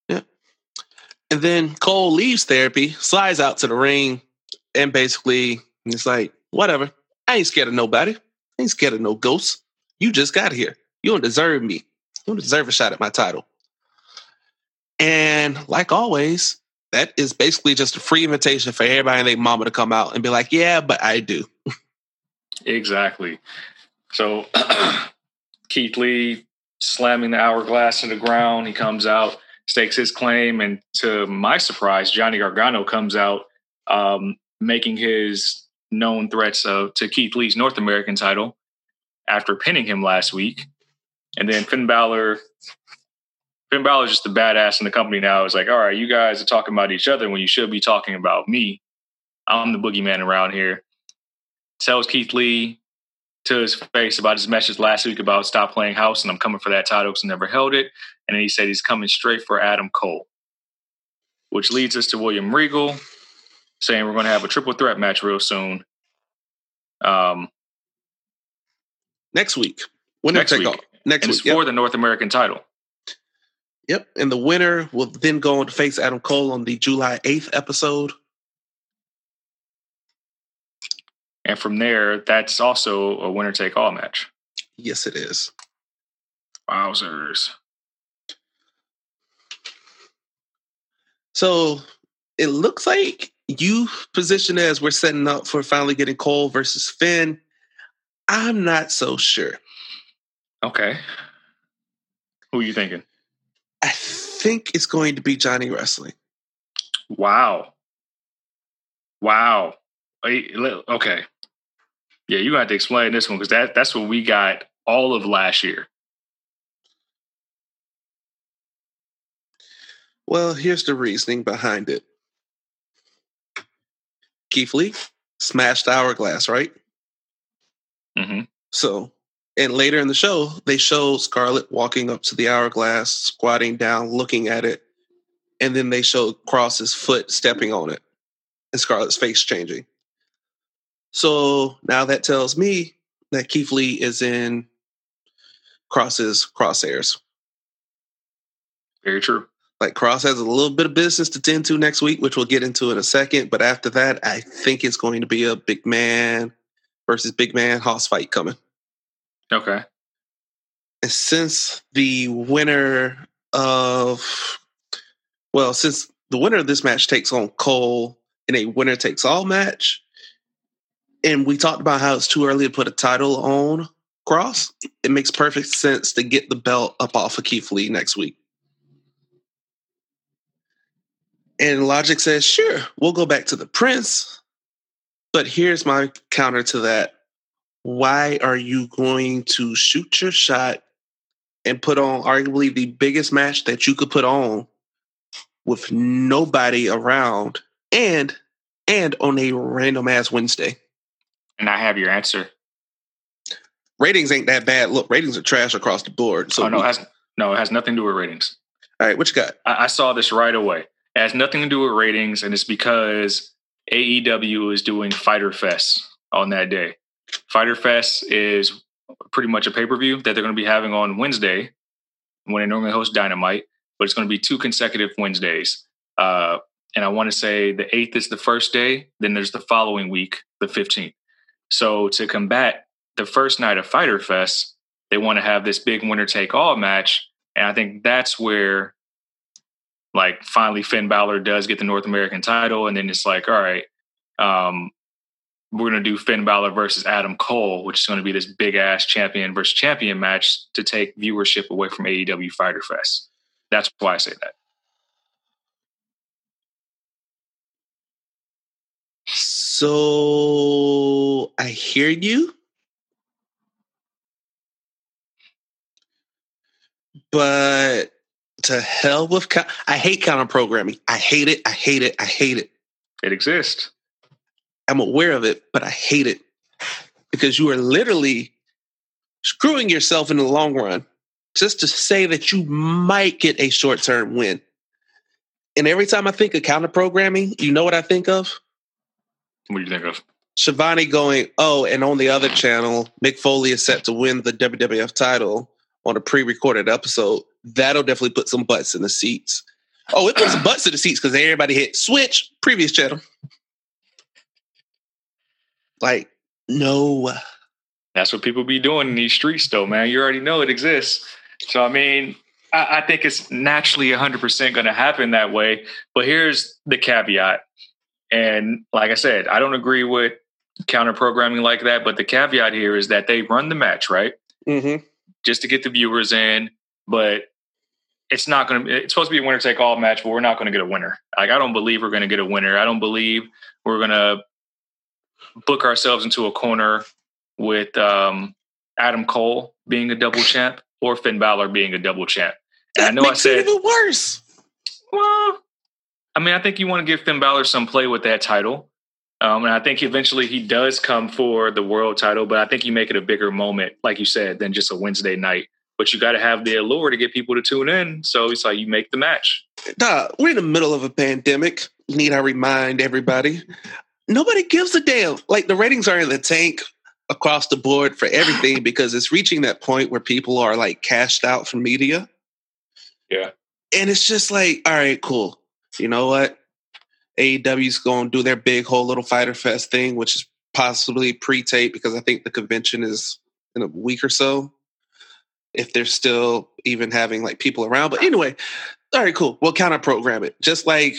Yeah. And then Cole leaves therapy, slides out to the ring, and basically it's like, whatever. I ain't scared of nobody. I ain't scared of no ghosts. You just got here. You don't deserve me. I'm going to deserve a shot at my title. And like always, that is basically just a free invitation for everybody and their mama to come out and be like, yeah, but I do. Exactly. So Keith Lee slamming the hourglass in the ground. He comes out, stakes his claim. And to my surprise, Johnny Gargano comes out um, making his known threats of, to Keith Lee's North American title after pinning him last week. And then Finn Balor... Finn Balor is just the badass in the company now. It's like, all right, you guys are talking about each other when you should be talking about me. I'm the boogeyman around here. Tells Keith Lee to his face about his message last week about stop playing house and I'm coming for that title because I never held it. And then he said he's coming straight for Adam Cole, which leads us to William Regal saying we're going to have a triple threat match real soon. Um, next week. When next week. Off? Next and week. It's yep. for the North American title. Yep, and the winner will then go on to face Adam Cole on the July eighth episode. And from there, that's also a winner-take-all match. Yes, it is. Wowzers. So, it looks like you position as we're setting up for finally getting Cole versus Finn. I'm not so sure. Okay. Who are you thinking? I think it's going to be Johnny Wrestling. Wow. Wow. Okay. Yeah, you got to explain this one because that, that's what we got all of last year. Well, here's the reasoning behind it. Keith Lee smashed the hourglass, right? Mm-hmm. So... And later in the show, they show Scarlett walking up to the hourglass, squatting down, looking at it. And then they show Cross's foot stepping on it and Scarlett's face changing. So now that tells me that Keith Lee is in Cross's crosshairs. Very true. Like Kross has a little bit of business to tend to next week, which we'll get into in a second. But after that, I think it's going to be a big man versus big man house fight coming. Okay. And since the winner of, well, since the winner of this match takes on Cole in a winner takes all match, and we talked about how it's too early to put a title on Kross, it makes perfect sense to get the belt up off of Keith Lee next week. And Logic says, sure, we'll go back to the Prince, but here's my counter to that. Why are you going to shoot your shot and put on arguably the biggest match that you could put on with nobody around and and on a random ass Wednesday? And I have your answer. Ratings ain't that bad. Look, ratings are trash across the board. So oh, no, we, it has, no, it has nothing to do with ratings. All right, what you got? I, I saw this right away. It has nothing to do with ratings, and it's because A E W is doing Fighter Fest on that day. Fighter Fest is pretty much a pay-per-view that they're going to be having on Wednesday when they normally host Dynamite, but it's going to be two consecutive Wednesdays. Uh, and I want to say the eighth is the first day. Then there's the following week, the fifteenth. So to combat the first night of Fighter Fest, they want to have this big winner-take-all match. And I think that's where, like, finally Finn Balor does get the North American title. And then it's like, all right, um, we're going to do Finn Balor versus Adam Cole, which is going to be this big-ass champion versus champion match to take viewership away from A E W Fighter Fest. That's why I say that. So, I hear you. But to hell with... Con- I hate counter-programming. I hate it. I hate it. I hate it. It exists. I'm aware of it, but I hate it because you are literally screwing yourself in the long run just to say that you might get a short-term win. And every time I think of counter-programming, you know what I think of? What do you think of? Shivani going, oh, and on the other channel, Mick Foley is set to win the W W F title on a pre-recorded episode. That'll definitely put some butts in the seats. Oh, it puts butts in the seats because everybody hit switch, previous channel. Like, no. That's what people be doing in these streets, though, man. You already know it exists. So, I mean, I, I think it's naturally one hundred percent going to happen that way. But here's the caveat. And like I said, I don't agree with counter programming like that. But the caveat here is that they run the match, right? Mm-hmm. Just to get the viewers in. But it's not going to, it's supposed to be a winner take all match, but we're not going to get a winner. Like, I don't believe we're going to get a winner. I don't believe we're going to book ourselves into a corner with um, Adam Cole being a double champ or Finn Balor being a double champ. And that I know makes I said, it even worse. Well, I mean, I think you want to give Finn Balor some play with that title. Um, and I think eventually he does come for the world title, but I think you make it a bigger moment, like you said, than just a Wednesday night. But you got to have the allure to get people to tune in. So it's like you make the match. Nah, we're in the middle of a pandemic. Need I remind everybody? Nobody gives a damn. Like, the ratings are in the tank across the board for everything because it's reaching that point where people are like cashed out from media. Yeah. And it's just like, all right, cool. You know what? A E W's going to do their big whole little Fyter Fest thing, which is possibly pre-taped because I think the convention is in a week or so. If they're still even having like people around. But anyway, all right, cool. We'll counter program it. Just like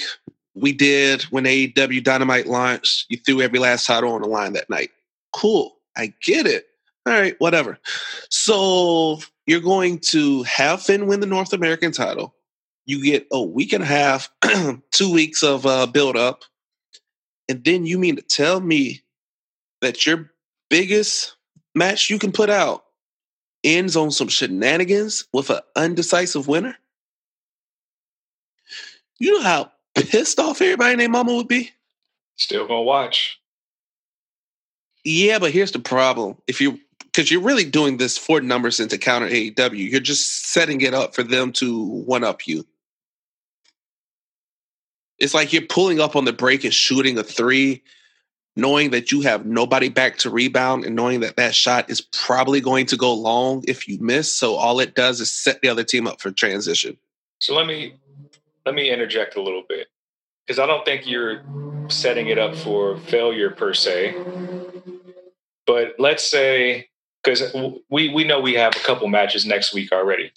we did when A E W Dynamite launched, you threw every last title on the line that night. Cool. I get it. All right, whatever. So you're going to have Finn win the North American title. You get a week and a half, two weeks of uh, build up. And then you mean to tell me that your biggest match you can put out ends on some shenanigans with an undecisive winner? You know how pissed off everybody and their mama would be? Still gonna watch. Yeah, but here's the problem. If you, because you're really doing this for numbers and to counter A E W, you're just setting it up for them to one-up you. It's like you're pulling up on the break and shooting a three, knowing that you have nobody back to rebound and knowing that that shot is probably going to go long if you miss. So all it does is set the other team up for transition. So let me let me interject a little bit, because I don't think you're setting it up for failure per se. But let's say, because we, we know we have a couple matches next week already.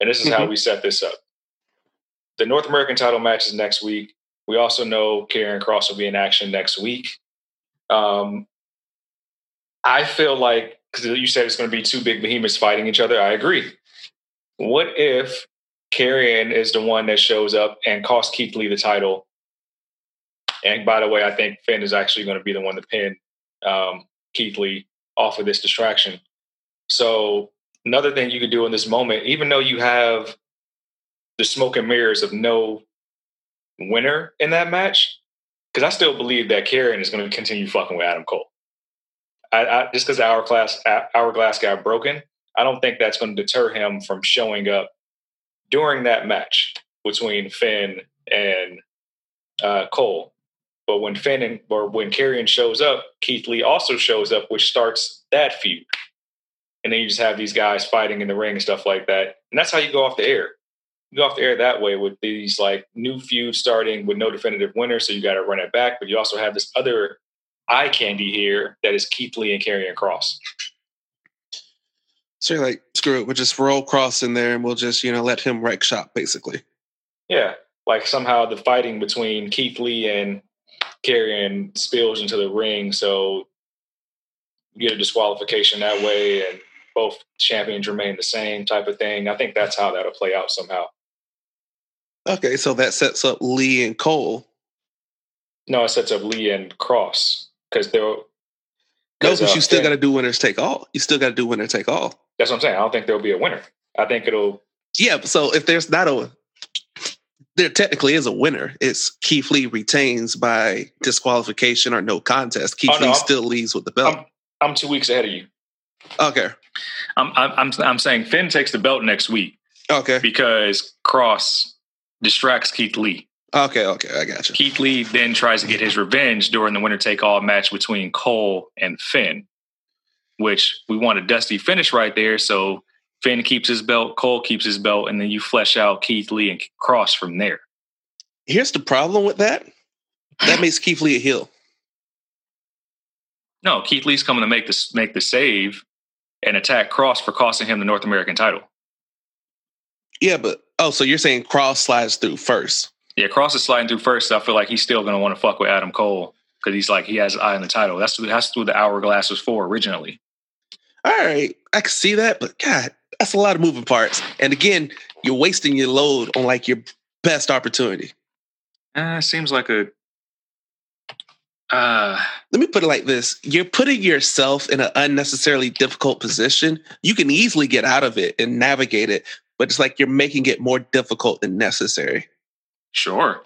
And this is how we set this up. The North American title match is next week. We also know Karrion Kross will be in action next week. Um, I feel like, because you said it's going to be two big behemoths fighting each other. I agree. What if Karrion is the one that shows up and costs Keith Lee the title? And by the way, I think Finn is actually going to be the one to pin um, Keith Lee off of this distraction. So another thing you could do in this moment, even though you have the smoke and mirrors of no winner in that match, because I still believe that Karrion is going to continue fucking with Adam Cole. I, I just because Hourglass Hourglass got broken, I don't think that's going to deter him from showing up during that match between Finn and uh, Cole. But when Finn and, or when Karrion shows up, Keith Lee also shows up, which starts that feud. And then you just have these guys fighting in the ring and stuff like that. And that's how you go off the air. You go off the air that way with these like new feuds starting with no definitive winner. So you got to run it back. But you also have this other eye candy here that is Keith Lee and Karrion Kross. So you're like, screw it. We'll just roll Kross in there and we'll just, you know, let him wreck shop basically. Yeah. Like somehow the fighting between Keith Lee and Karrion spills into the ring. So you get a disqualification that way. And both champions remain the same type of thing. I think that's how that'll play out somehow. Okay, so that sets up Lee and Cole. No, it sets up Lee and Kross because they're. No, but uh, you still got to do winners take all. You still got to do winner take all. That's what I'm saying. I don't think there'll be a winner. I think it'll. Yeah, so if there's not a, there technically is a winner. It's Keith Lee retains by disqualification or no contest. Keith oh, no, Lee still I'm, leaves with the belt. I'm, I'm two weeks ahead of you. Okay, I'm I'm I'm saying Finn takes the belt next week. Okay, because Kross distracts Keith Lee. Okay, okay, I got you. Keith Lee then tries to get his revenge during the winner take all match between Cole and Finn, which we want a dusty finish right there. So Finn keeps his belt, Cole keeps his belt, and then you flesh out Keith Lee and Kross from there. Here's the problem with that: that makes Keith Lee a heel. No, Keith Lee's coming to make this make the save and attack Kross for costing him the North American title. Yeah, but oh, so you're saying Cross slides through first? Yeah, Cross is sliding through first. So I feel like he's still going to want to fuck with Adam Cole because he's like he has his eye on the title. That's what that's what the hourglass was for originally. All right, I can see that, but God, that's a lot of moving parts. And again, you're wasting your load on like your best opportunity. Uh, it seems like a. Uh, Let me put it like this. You're putting yourself in an unnecessarily difficult position. You can easily get out of it and navigate it, but it's like you're making it more difficult than necessary. Sure.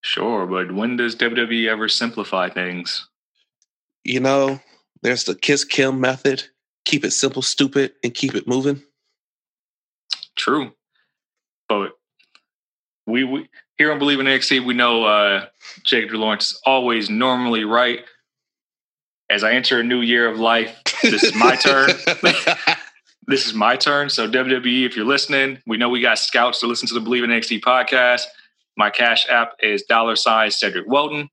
Sure, but when does W W E ever simplify things? You know, there's the Kiss Kim method. Keep it simple, stupid, and keep it moving. True. But we... we Here on Believe in N X T, we know uh, Jake DeLawrence is always normally right. As I enter a new year of life, this is my turn. This is my turn. So W W E, if you're listening, we know we got scouts to listen to the Believe in N X T podcast. My cash app is dollar sign Cedric Welton.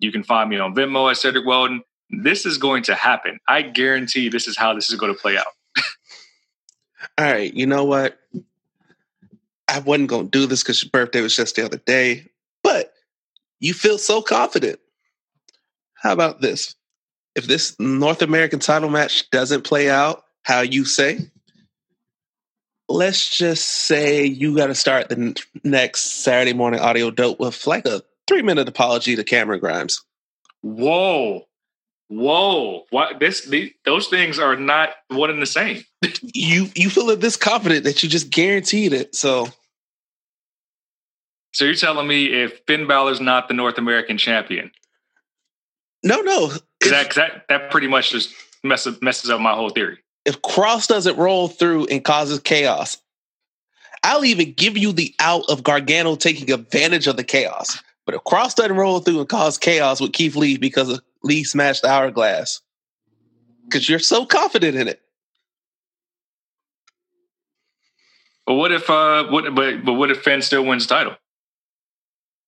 You can find me on Venmo at Cedric Welton. This is going to happen. I guarantee this is how this is going to play out. All right. You know what? I wasn't going to do this because your birthday was just the other day, but you feel so confident. How about this? If this North American title match doesn't play out how you say, let's just say you got to start the n- next Saturday morning audio dope with like a three-minute apology to Cameron Grimes. Whoa. Whoa. What? This, these, those things are not one and the same. you you feel this confident that you just guaranteed it, so... So you're telling me if Finn Balor's not the North American champion? No, no. Because that, that, that pretty much just mess up, messes up my whole theory. If Cross doesn't roll through and causes chaos, I'll even give you the out of Gargano taking advantage of the chaos. But if Cross doesn't roll through and cause chaos with Keith Lee because of Lee smashed the hourglass, because you're so confident in it. But what if, uh, what, but, but what if Finn still wins the title?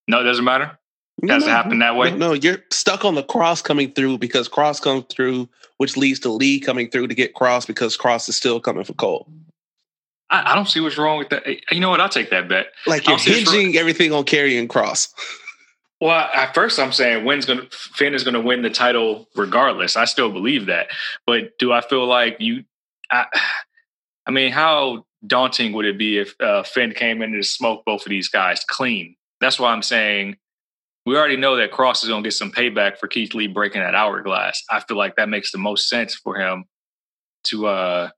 No, it doesn't matter. It no, doesn't happen that way. No, no, you're stuck on the Cross coming through because Cross comes through, which leads to Lee coming through to get Cross because Cross is still coming for Cole. I, I don't see what's wrong with that. You know what? I'll take that bet. Like you're hinging everything on Karrion Kross. Well, at first I'm saying when's gonna Finn is gonna win the title regardless. I still believe that, but do I feel like you? I, I mean, how daunting would it be if uh, Finn came in and smoked both of these guys clean? That's why I'm saying we already know that Cross is gonna get some payback for Keith Lee breaking that hourglass. I feel like that makes the most sense for him to uh,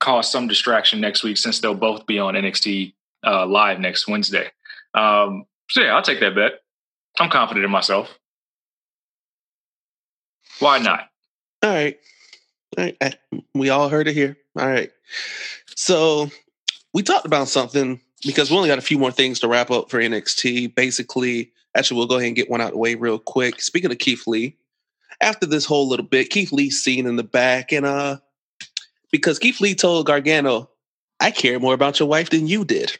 cause some distraction next week since they'll both be on N X T uh, live next Wednesday. Um, So, yeah, I'll take that bet. I'm confident in myself. Why not? All right. All right. I, we all heard it here. All right. So, we talked about something because we only got a few more things to wrap up for N X T. Basically, actually, we'll go ahead and get one out of the way real quick. Speaking of Keith Lee, after this whole little bit, Keith Lee's seen in the back. And uh, because Keith Lee told Gargano, I care more about your wife than you did.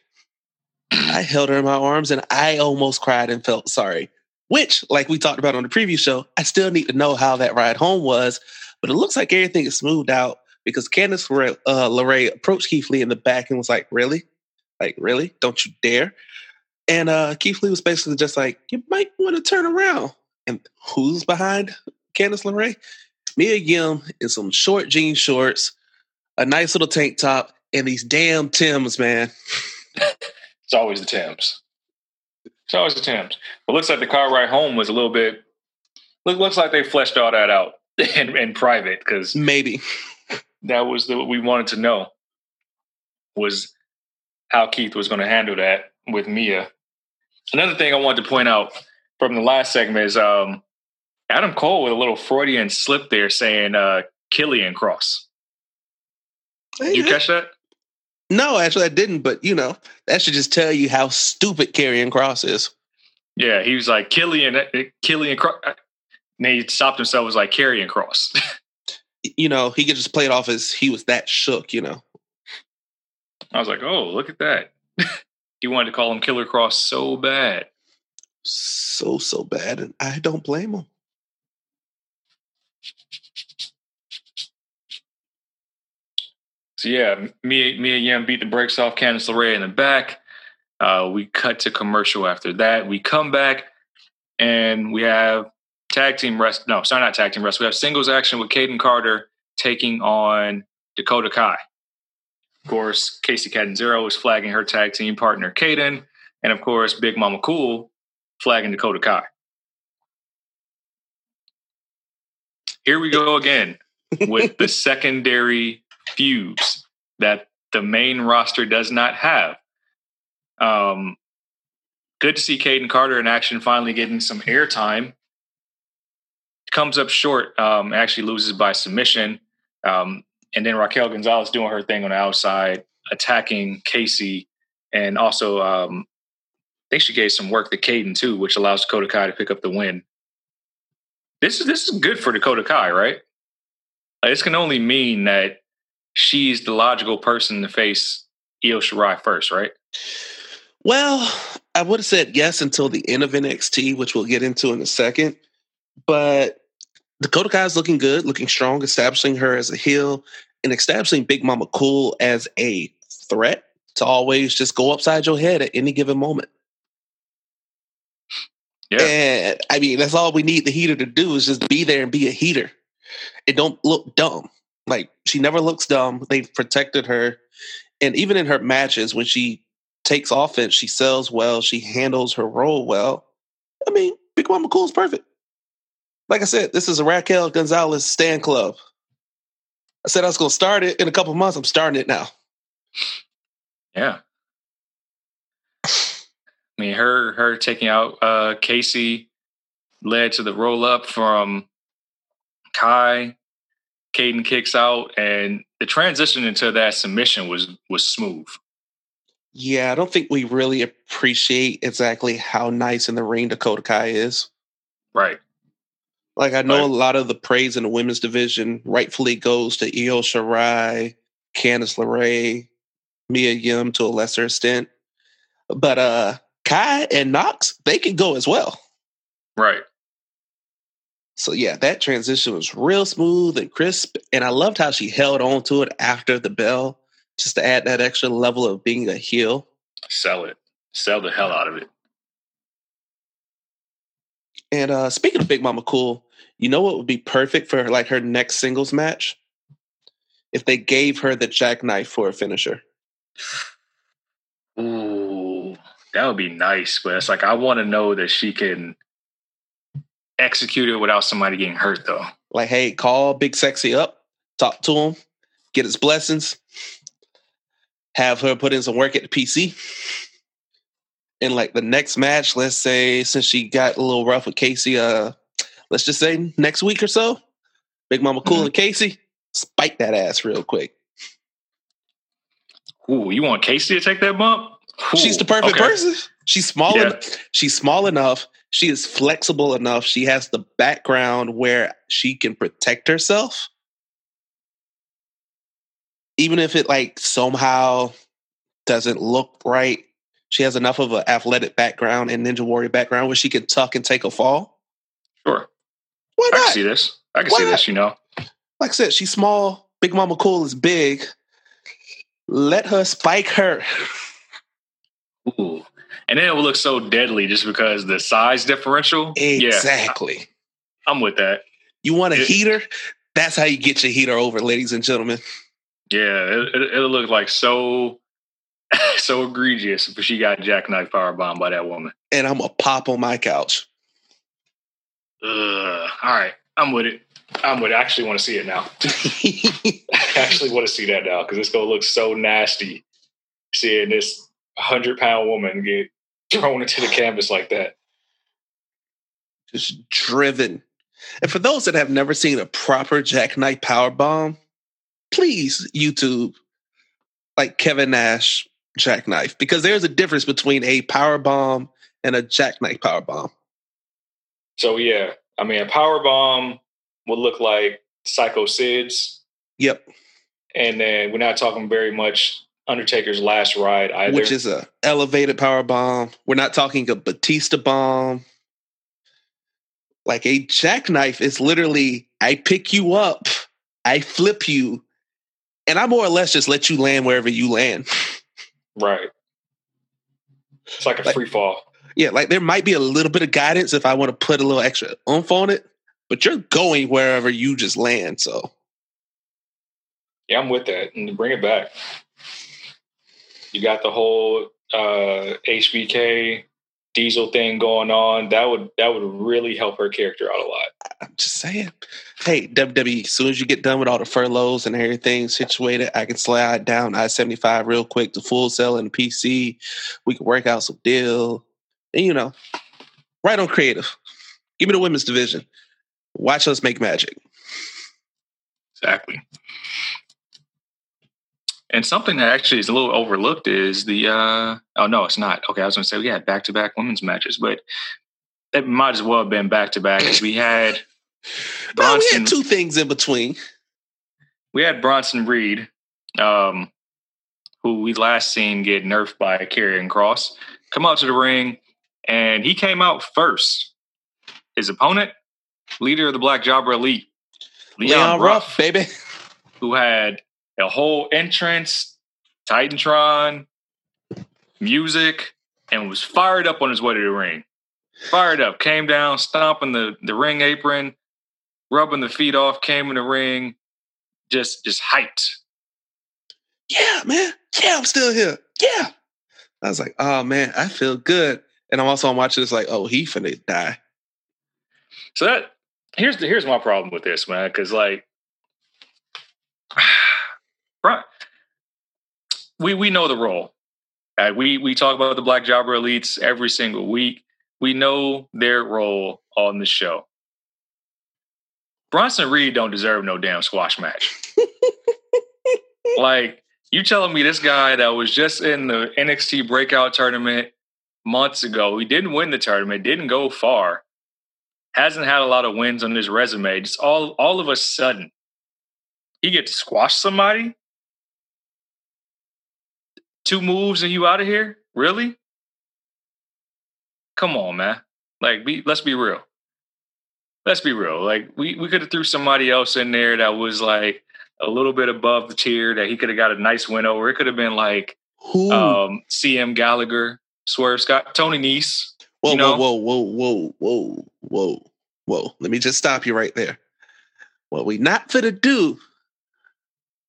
I held her in my arms and I almost cried and felt sorry, which, like we talked about on the preview show, I still need to know how that ride home was, but it looks like everything is smoothed out because Candice LeRae, uh, LeRae approached Keith Lee in the back and was like, really? Like, really? Don't you dare? And uh, Keith Lee was basically just like, you might want to turn around. And who's behind Candice LeRae? Mia Yim in some short jean shorts, a nice little tank top, and these damn Tims, man. It's always the Timbs. It's always the Timbs. But looks like the car ride home was a little bit. Look, looks like they fleshed all that out in, in private because maybe that was the, what we wanted to know was how Keith was going to handle that with Mia. Another thing I wanted to point out from the last segment is um, Adam Cole with a little Freudian slip there, saying uh, Killian Kross. Yeah. You catch that? No, actually, I didn't. But, you know, that should just tell you how stupid Karrion Kross is. Yeah, he was like, Killian, Killian Kross. And he stopped himself and was like, Karrion Kross. You know, he could just play it off as he was that shook, you know. I was like, oh, look at that. He wanted to call him Killer Kross so bad. So, so bad. And I don't blame him. So yeah, Mia, Mia Yim beat the brakes off Candice LeRae in the back. Uh, we cut to commercial after that. We come back and we have tag team rest. No, sorry, not tag team rest. We have singles action with Caden Carter taking on Dakota Kai. Of course, Kacy Catanzaro is flagging her tag team partner, Caden. And of course, Big Mama Cool flagging Dakota Kai. Here we go again with the secondary feuds that the main roster does not have. Um, good to see Caden Carter in action, finally getting some airtime. Comes up short, um, actually loses by submission. Um, and then Raquel Gonzalez doing her thing on the outside, attacking Kacy. And also, um, I think she gave some work to Caden too, which allows Dakota Kai to pick up the win. This is this is good for Dakota Kai, right? Like, this can only mean that she's the logical person to face Io Shirai first, right? Well, I would have said yes until the end of N X T, which we'll get into in a second. But Dakota Kai is looking good, looking strong, establishing her as a heel and establishing Big Mama Cool as a threat to always just go upside your head at any given moment. Yeah. And I mean, that's all we need the heater to do is just be there and be a heater. It don't look dumb. Like, she never looks dumb. They've protected her. And even in her matches, when she takes offense, she sells well. She handles her role well. I mean, Big Mama Cool is perfect. Like I said, this is a Raquel Gonzalez Stan Club. I said I was going to start it in a couple months. I'm starting it now. Yeah. I mean, her her taking out uh, Kacy led to the roll-up from Kai. Caden kicks out, and the transition into that submission was was smooth. Yeah, I don't think we really appreciate exactly how nice in the ring Dakota Kai is. Right. Like, I know right. a lot of the praise in the women's division rightfully goes to Io Shirai, Candice LeRae, Mia Yim to a lesser extent. But uh, Kai and Nox, they can go as well. Right. So, yeah, that transition was real smooth and crisp. And I loved how she held on to it after the bell, just to add that extra level of being a heel. Sell it. Sell the hell out of it. And uh, speaking of Big Mama Cool, you know what would be perfect for her, like her next singles match? If they gave her the jackknife for a finisher. Ooh, that would be nice. But it's like, I want to know that she can execute it without somebody getting hurt, though. Like, hey, call Big Sexy up, talk to him, get his blessings, have her put in some work at the P C. And like the next match, let's say, since she got a little rough with Kacy, uh, let's just say next week or so, Big Mama Cool mm-hmm. and Kacy, spike that ass real quick. Ooh, you want Kacy to take that bump? Ooh, she's the perfect okay. person. She's small. Yeah. En- she's small enough. She is flexible enough. She has the background where she can protect herself. Even if it like somehow doesn't look right, she has enough of an athletic background and Ninja Warrior background where she can tuck and take a fall. Sure. Why not? I can see this. I can Why see not? this, you know. Like I said, she's small. Big Mama Cool is big. Let her spike her. Ooh. And then it will look so deadly just because the size differential. Exactly. Yeah, I, I'm with that. You want a it, heater? That's how you get your heater over, ladies and gentlemen. Yeah, it, it, it'll look like so, so egregious if she got jackknife powerbombed by that woman. And I'm going to pop on my couch. Ugh. All right. I'm with it. I'm with it. I actually want to see it now. I actually want to see that now because it's going to look so nasty seeing this one hundred pound woman get thrown into the canvas like that. Just driven. And for those that have never seen a proper jackknife powerbomb, please YouTube like Kevin Nash jackknife, because there's a difference between a powerbomb and a jackknife powerbomb. So, yeah, I mean, a powerbomb would look like Psycho Sid's. Yep. And then we're not talking very much Undertaker's Last Ride either. Which is a elevated power bomb. We're not talking a Batista bomb. Like a jackknife is literally, I pick you up, I flip you, And I more or less just let you land wherever you land. Right. It's like a like, free fall. Yeah, like there might be a little bit of guidance if I want to put a little extra oomph on it, but you're going wherever you just land, so. Yeah, I'm with that. And to bring it back, you got the whole uh, H B K Diesel thing going on. That would that would really help her character out a lot. I'm just saying. Hey, W W E, as soon as you get done with all the furloughs and everything situated, I can slide down I seventy-five real quick to Full Sail and P C. We can work out some deal. And, you know, right on creative. Give me the women's division. Watch us make magic. Exactly. And something that actually is a little overlooked is the, uh, oh, no, it's not. Okay, I was going to say we had back-to-back women's matches, but it might as well have been back-to-back because we had Bronson. No, we had two things in between. We had Bronson Reed, um, who we last seen get nerfed by Karrion Kross, come out to the ring, and he came out first. His opponent, leader of the Black Jobber Elite, Leon, Leon Ruff, Ruff, baby, who had a whole entrance, Titantron, music, and was fired up on his way to the ring. Fired up, came down, stomping the, the ring apron, rubbing the feet off, came in the ring, just just hyped. Yeah, man. Yeah, I'm still here. Yeah. I was like, oh, man, I feel good. And I'm also I'm watching this like, oh, he finna die. So that here's the, here's my problem with this, man, because like, right, we we know the role. Uh, we we talk about the Black Jobber Elites every single week. We know their role on the show. Bronson Reed don't deserve no damn squash match. Like, you telling me this guy that was just in the N X T breakout tournament months ago, he didn't win the tournament, didn't go far, hasn't had a lot of wins on his resume. Just all, all of a sudden, he gets to squash somebody? Two moves and you out of here? Really? Come on, man. Like, be, let's be real. Let's be real. Like, we, we could have threw somebody else in there that was, like, a little bit above the tier that he could have got a nice win over. It could have been, like, um, C M Gallagher, Swerve Scott, Tony Nese. Whoa, you know? whoa, whoa, whoa, whoa, whoa, whoa. Let me just stop you right there. What we not fit to do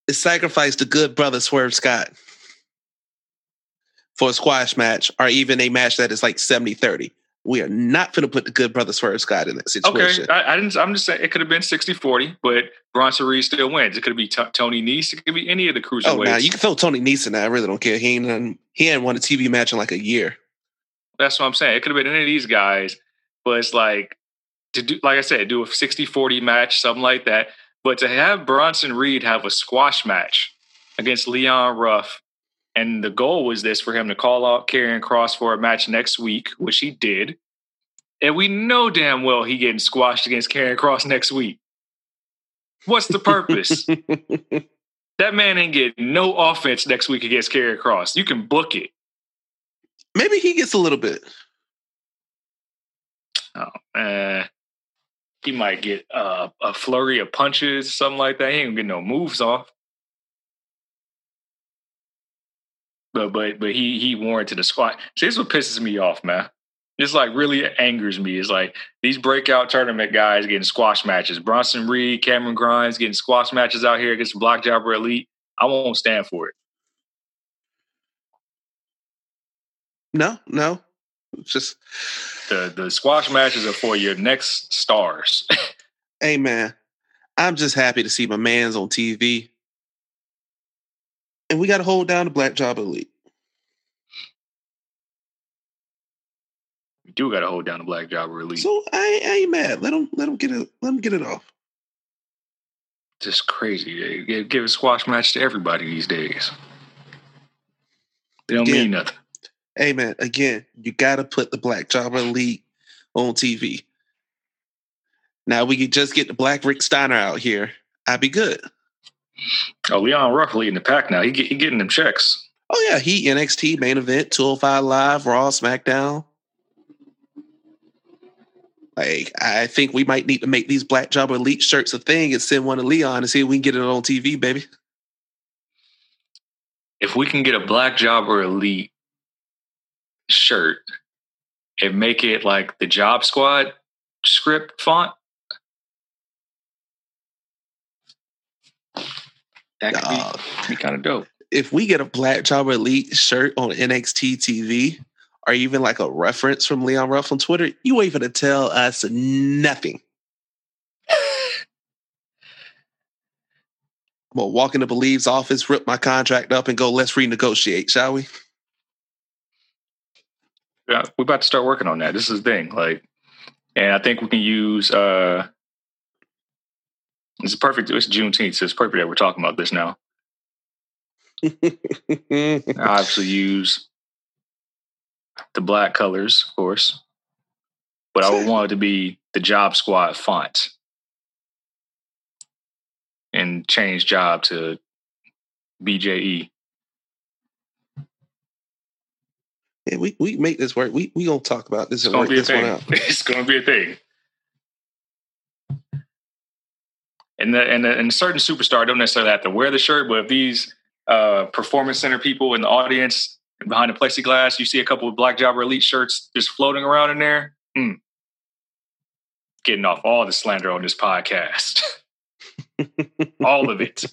is sacrifice the good brother Swerve Scott for a squash match, or even a match that is like seventy thirty. We are not going to put the good brother Swerve Scott in that situation. Okay, I, I didn't, I'm just saying it could have been sixty forty, but Bronson Reed still wins. It could be t- Tony Nese. It could be any of the cruiserweights. Oh, nah, you can throw Tony Nese in there. I really don't care. He ain't, he ain't won a T V match in like a year. That's what I'm saying. It could have been any of these guys, but it's like, to do, like I said, do a sixty forty match, something like that. But to have Bronson Reed have a squash match against Leon Ruff, and the goal was this, for him to call out Karrion Kross for a match next week, which he did. And we know damn well he getting squashed against Karrion Kross next week. What's the purpose? That man ain't getting no offense next week against Karrion Kross. You can book it. Maybe he gets a little bit. Oh, uh, he might get uh, a flurry of punches, something like that. He ain't gonna get no moves off. But but but he he warranted a squat. See, this is what pisses me off, man. This like really angers me. It's like these breakout tournament guys getting squash matches. Bronson Reed, Cameron Grimes getting squash matches out here against the Black Jobber Elite. I won't stand for it. No, no. It's just the the squash matches are for your next stars. Hey man, I'm just happy to see my man's on T V. And we got to hold down the Black Jobber Elite. We do got to hold down the Black Jobber Elite. So I, I ain't mad. Let them, let them get it. Let them get it off. Just crazy. They give a squash match to everybody these days. They don't again, mean nothing. Hey man, again, you got to put the Black Jobber Elite on T V. Now we could just get the Black Rick Steiner out here. I'd be good. Oh, Leon Ruff leading the pack now. He, get, he getting them checks. Oh, yeah. He N X T main event, two oh five Live, Raw, SmackDown. Like, I think we might need to make these Black Jobber Elite shirts a thing and send one to Leon and see if we can get it on T V, baby. if we can get a Black Job or Elite shirt and make it like the Job Squad script font, that could uh, be, be kind of dope. If we get a Black Job or Elite shirt on N X T T V, or even like a reference from Leon Ruff on Twitter, you ain't gonna tell us nothing. I'm gonna walk into Believe's office, rip my contract up, and go, let's renegotiate, shall we? Yeah, we're about to start working on that. This is the thing. Like, and I think we can use uh it's perfect, it's Juneteenth, so it's perfect that we're talking about this now. I obviously use the black colors, of course, but I would want it to be the Job Squad font and change job to B J E. Yeah, we we make this work. We we gonna talk about this. It's gonna be a thing. It's gonna be a thing. And the and the, and a certain superstar don't necessarily have to wear the shirt, but if these uh, performance center people in the audience behind the plexiglass, you see a couple of Black Job or Elite shirts just floating around in there. Mm. Getting off all the slander on this podcast. All of it.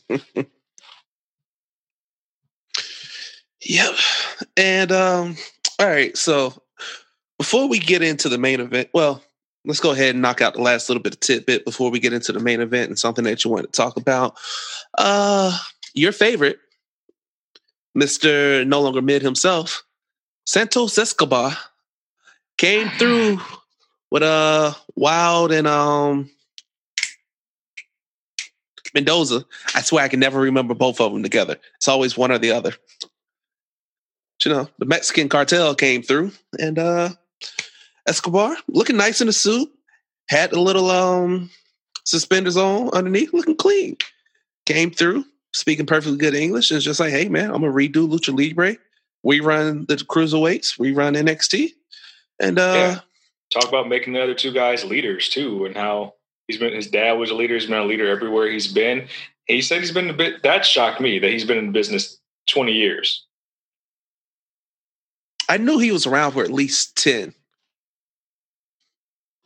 Yep. And, um, all right. So before we get into the main event, well, let's go ahead and knock out the last little bit of tidbit before we get into the main event and something that you want to talk about. Uh, your favorite, Mister No Longer Mid himself, Santos Escobar, came through with a wild and um Mendoza. I swear I can never remember both of them together. It's always one or the other. But, you know, the Mexican cartel came through, and uh, Escobar looking nice in a suit, had a little um suspenders on underneath, looking clean. Came through, speaking perfectly good English, and it's just like, hey, man, I'm going to redo Lucha Libre. We run the Cruiserweights. We run N X T. And uh, yeah. Talk about making the other two guys leaders, too, and how he's been. His dad was a leader. He's been a leader everywhere he's been. He said he's been a bit. That shocked me that he's been in business twenty years. I knew he was around for at least ten.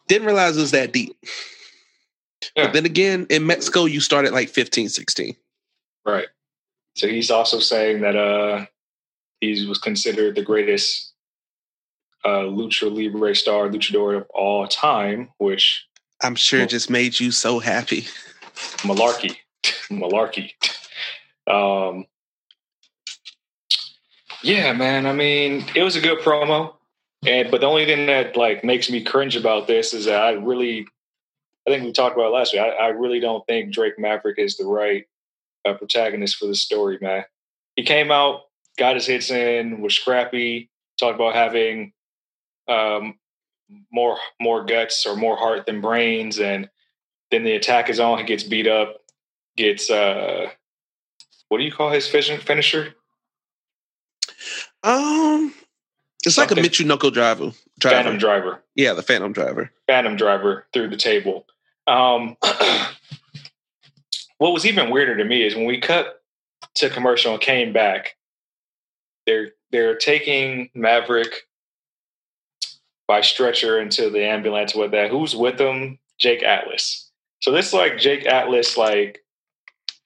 Didn't realize it was that deep. Yeah. But then again, in Mexico, you start at like fifteen, sixteen. Right. So he's also saying that uh, he was considered the greatest uh, Lucha Libre star, luchador of all time, which I'm sure well, just made you so happy. Malarkey. Malarkey. Um, yeah, man. I mean, it was a good promo. And, but the only thing that like makes me cringe about this is that I really, I think we talked about it last week. I, I really don't think Drake Maverick is the right Uh, protagonist for this story, man. He came out, got his hits in, was scrappy, talked about having um, more more guts or more heart than brains, and then the attack is on. He gets beat up, gets uh, what do you call his finisher? Um, it's Something. like a Michinoku driver, driver, Phantom Driver. Yeah, the Phantom Driver, Phantom Driver through the table. Um. What was even weirder to me is when we cut to commercial and came back, they're they're taking Maverick by stretcher into the ambulance with that. Who's with them? Jake Atlas. So this like Jake Atlas like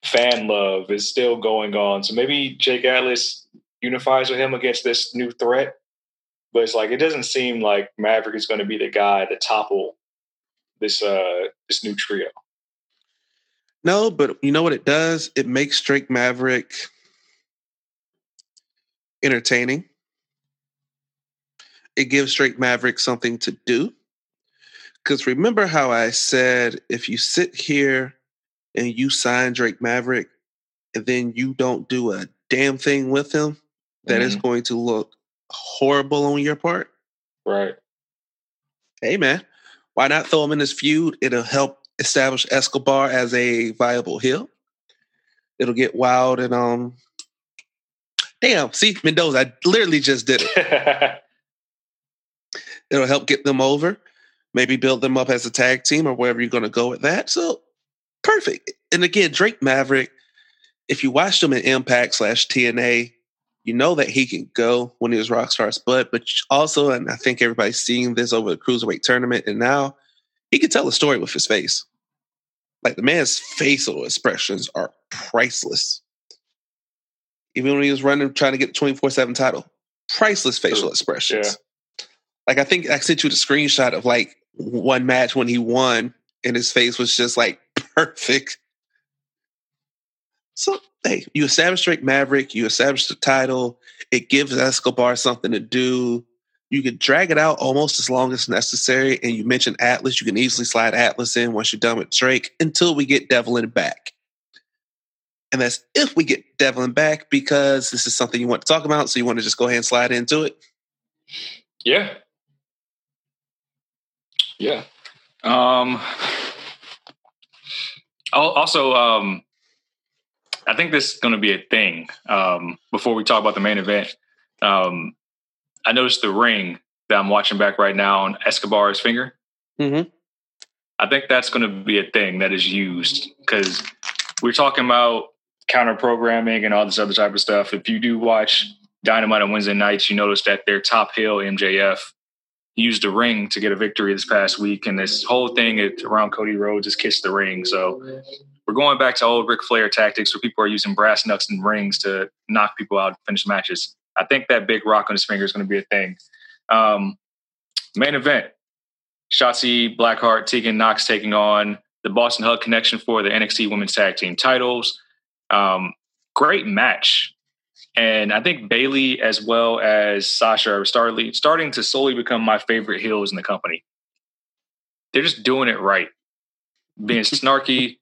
fan love is still going on. So maybe Jake Atlas unifies with him against this new threat. But it's like it doesn't seem like Maverick is going to be the guy to topple this uh, this new trio. No, but you know what it does? It makes Drake Maverick entertaining. It gives Drake Maverick something to do. Because remember how I said, if you sit here and you sign Drake Maverick and then you don't do a damn thing with him, that mm-hmm. is going to look horrible on your part. Right. Hey, man, why not throw him in this feud? It'll help establish Escobar as a viable heel. It'll get wild and um. Damn, see Mendoza, I literally just did it. It'll help get them over, maybe build them up as a tag team or wherever you're going to go with that. So perfect. And again, Drake Maverick, if you watched him in Impact slash T N A, you know that he can go when he was Rockstar's blood, but also, and I think everybody's seeing this over the Cruiserweight tournament, and now he can tell a story with his face. Like, the man's facial expressions are priceless. Even when he was running, trying to get the twenty-four seven title, priceless facial expressions. Yeah. Like, I think I sent you the screenshot of, like, one match when he won, and his face was just, like, perfect. So, hey, you establish Drake Maverick, you establish the title, it gives Escobar something to do. You can drag it out almost as long as necessary, and you mentioned Atlas, you can easily slide Atlas in once you're done with Drake until we get Devlin back. And that's if we get Devlin back, because this is something you want to talk about, so you want to just go ahead and slide into it? Yeah. Yeah. Um, also, um, I think this is going to be a thing. Um, before we talk about the main event, um, I noticed the ring that I'm watching back right now on Escobar's finger. Mm-hmm. I think that's going to be a thing that is used, because we're talking about counter-programming and all this other type of stuff. If you do watch Dynamite on Wednesday nights, you notice that their top heel, M J F, used the ring to get a victory this past week. And this whole thing around Cody Rhodes is kiss the ring. So we're going back to old Ric Flair tactics where people are using brass knucks and rings to knock people out and finish matches. I think that big rock on his finger is going to be a thing. Um, main event, Shotzi Blackheart, Tegan Nox taking on the Boston Hug Connection for the N X T Women's Tag Team titles. Um, great match. And I think Bayley as well as Sasha are startly, starting to slowly become my favorite heels in the company. They're just doing it right. Being snarky,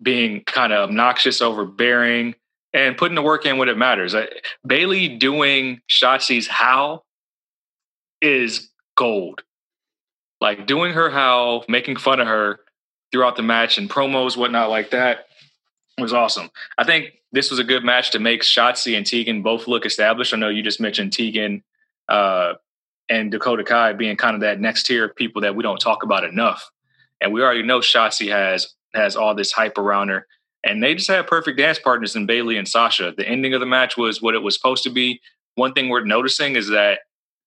being kind of obnoxious, overbearing, and putting the work in when it matters. I, Bayley doing Shotzi's how is gold. Like, doing her how, making fun of her throughout the match and promos, whatnot like that, was awesome. I think this was a good match to make Shotzi and Tegan both look established. I know you just mentioned Tegan uh, and Dakota Kai being kind of that next tier of people that we don't talk about enough. And we already know Shotzi has has all this hype around her. And they just had perfect dance partners in Bayley and Sasha. The ending of the match was what it was supposed to be. One thing worth noticing is that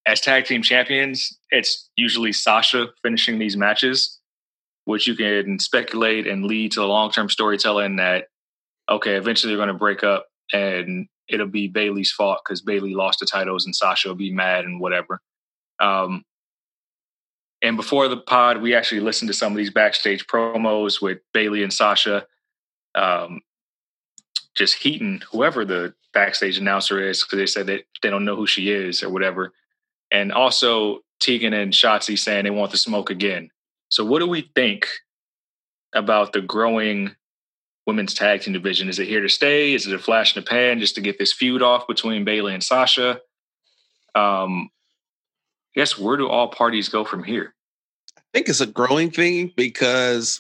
as tag team champions, it's usually Sasha finishing these matches, which you can speculate and lead to the long-term storytelling that, okay, eventually they're going to break up and it'll be Bayley's fault because Bayley lost the titles and Sasha will be mad and whatever. Um, and before the pod, we actually listened to some of these backstage promos with Bayley and Sasha, um, just heating whoever the backstage announcer is, because they said that they don't know who she is or whatever. And also Tegan and Shotzi saying they want the smoke again. So what do we think about the growing women's tag team division? Is it here to stay? Is it a flash in the pan just to get this feud off between Bayley and Sasha? Um, I guess, where do all parties go from here? I think it's a growing thing because,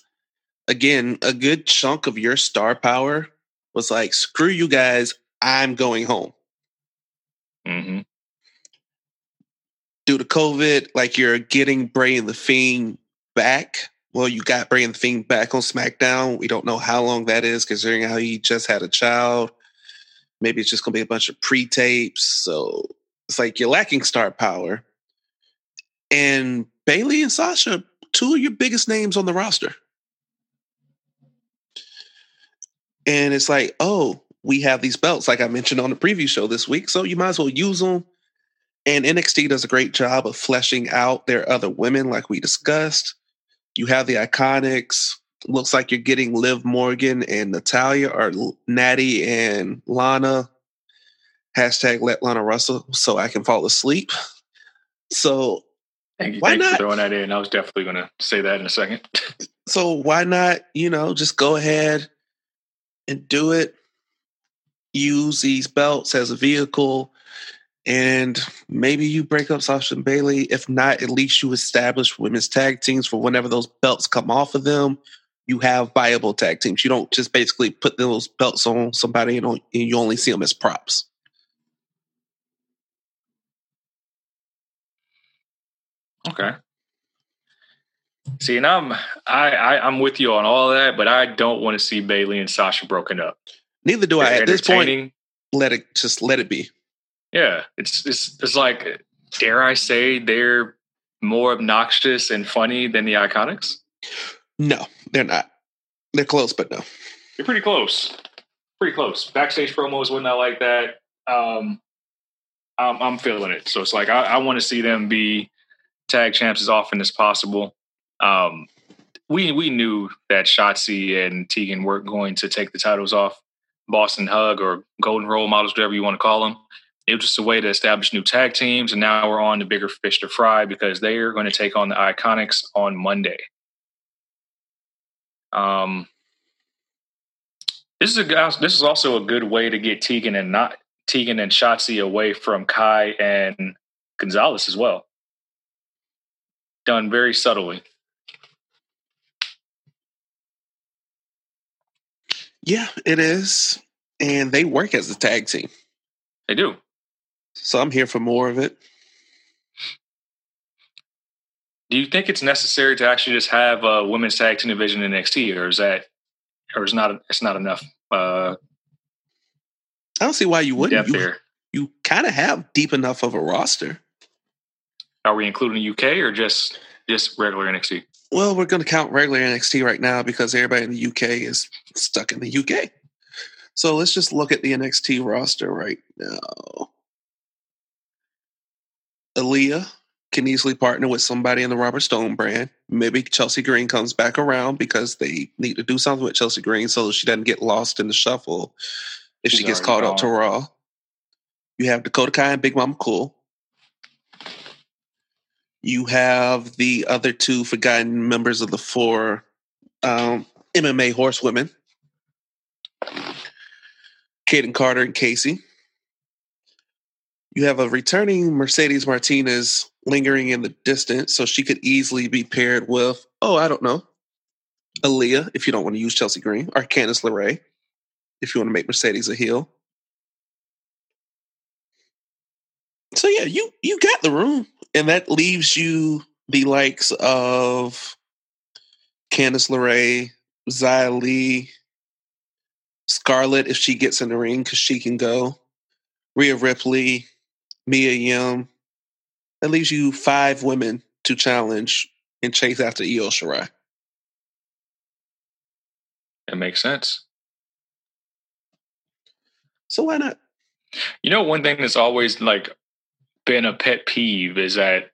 again, a good chunk of your star power was like, screw you guys, I'm going home. Mm-hmm. Due to COVID, like, you're getting Bray and the Fiend back. Well, you got Bray and the Fiend back on SmackDown. We don't know how long that is, considering how he just had a child. Maybe it's just going to be a bunch of pre-tapes. So it's like you're lacking star power. And Bayley and Sasha, two of your biggest names on the roster. And it's like, oh, we have these belts, like I mentioned on the preview show this week, so you might as well use them. And N X T does a great job of fleshing out their other women, like we discussed. You have the Iconics. Looks like you're getting Liv Morgan and Natalya, or Natty and Lana. Hashtag let Lana Russell so I can fall asleep. So Thank you, why not? For throwing that in. I was definitely going to say that in a second. So why not, you know, just go ahead and do it. Use these belts as a vehicle. And maybe you break up Sasha and Bayley. If not, at least you establish women's tag teams for whenever those belts come off of them. You have viable tag teams. You don't just basically put those belts on somebody and you only see them as props. Okay. See, and I'm I, I I'm with you on all of that, but I don't want to see Bayley and Sasha broken up. Neither do I. At this point, let it just let it be. Yeah, it's it's it's like, dare I say they're more obnoxious and funny than the Iconics? No, they're not. They're close, but no. They're pretty close. Pretty close. Backstage promos were not like that. Um, I'm, I'm feeling it. So it's like, I, I want to see them be tag champs as often as possible. Um, we we knew that Shotzi and Tegan weren't going to take the titles off Boston Hug or Golden Role Models, whatever you want to call them. It was just a way to establish new tag teams, and now we're on to bigger fish to fry because they are going to take on the Iconics on Monday. Um, this is a this is also a good way to get Tegan and not Tegan and Shotzi away from Kai and Gonzalez as well. Done very subtly. Yeah, it is, and they work as a tag team. They do. So I'm here for more of it. Do you think it's necessary to actually just have a women's tag team division in N X T, or is that, or is not? It's not enough. Uh, I don't see why you wouldn't. You, you kind of have deep enough of a roster. Are we including U K or just just regular N X T? Well, we're going to count regular N X T right now because everybody in the U K is stuck in the U K. So let's just look at the N X T roster right now. Aaliyah can easily partner with somebody in the Robert Stone brand. Maybe Chelsea Green comes back around because they need to do something with Chelsea Green so she doesn't get lost in the shuffle if She's she gets called up to Raw. You have Dakota Kai and Big Mama Cool. You have the other two forgotten members of the four um, M M A horsewomen. Kaden Carter and Casey. You have a returning Mercedes Martinez lingering in the distance, so she could easily be paired with, oh, I don't know, Aaliyah, if you don't want to use Chelsea Green, or Candice LeRae, if you want to make Mercedes a heel. So, yeah, you you got the room, and that leaves you the likes of Candice LeRae, Xia Li, Scarlett, if she gets in the ring, because she can go. Rhea Ripley, Mia Yim. That leaves you five women to challenge and chase after Io Shirai. That makes sense. So why not? You know, one thing that's always like been a pet peeve is that,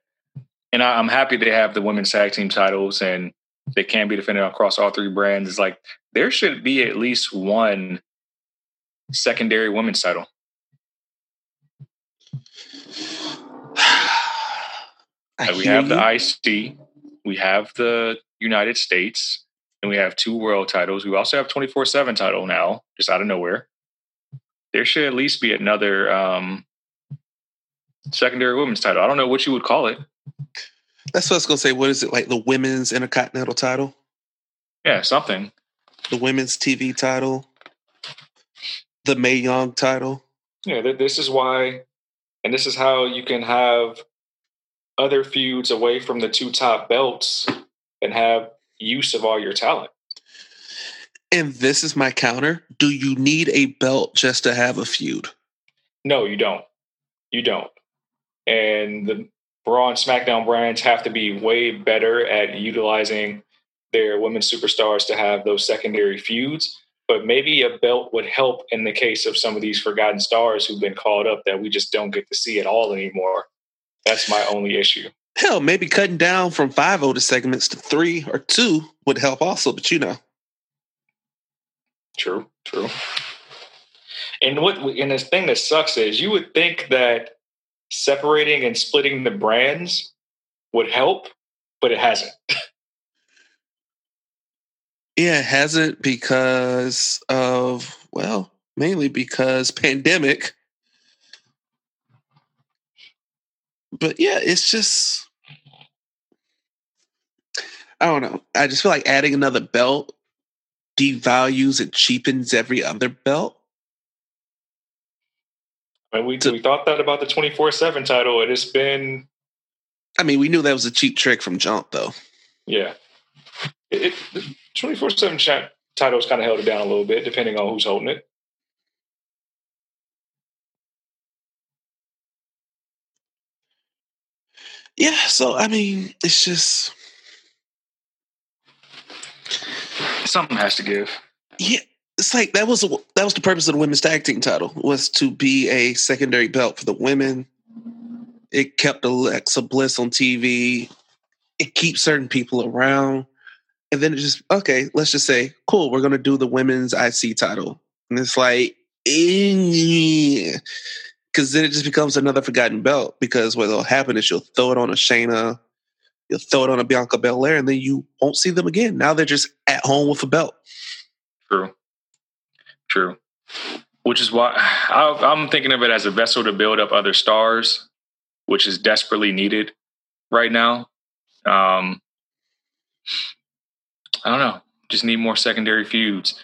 and I, I'm happy they have the women's tag team titles and they can be defended across all three brands. It's like, there should be at least one secondary women's title. Like we have you. the I C, we have the United States, and we have two world titles. We also have twenty-four seven title now, just out of nowhere. There should at least be another um, secondary women's title. I don't know what you would call it. That's what I was going to say. What is it, like the women's intercontinental title? Yeah, something. The women's T V title, the Mae Young title. Yeah, th- this is why, and this is how you can have other feuds away from the two top belts and have use of all your talent. And this is my counter. Do you need a belt just to have a feud? No, you don't. You don't. And the Raw and SmackDown brands have to be way better at utilizing their women's superstars to have those secondary feuds, but maybe a belt would help in the case of some of these forgotten stars who've been called up that we just don't get to see at all anymore. That's my only issue. Hell, maybe cutting down from five older segments to three or two would help also, but you know. True, true. And what, and the thing that sucks is you would think that separating and splitting the brands would help, but it hasn't. Yeah, it hasn't because of, well, mainly because pandemic. But yeah, it's just, I don't know. I just feel like adding another belt devalues and cheapens every other belt. I mean, we, to, we thought that about the twenty-four seven title. It has been. I mean, we knew that was a cheap trick from Jump, though. Yeah. It, the twenty-four seven ch- title's kind of held it down a little bit, depending on who's holding it. yeah, so, I mean, it's just... something has to give. Yeah, it's like, that was a, that was the purpose of the women's tag team title, was to be a secondary belt for the women. It kept Alexa Bliss on T V. It keeps certain people around. And then it just, okay, let's just say, cool, we're going to do the women's I C title. And it's like, eh, because then it just becomes another forgotten belt, because what'll happen is you'll throw it on a Shayna, you'll throw it on a Bianca Belair, and then you won't see them again. Now they're just at home with a belt. True. True. Which is why I, I'm thinking of it as a vessel to build up other stars, which is desperately needed right now. Um, I don't know. Just need more secondary feuds.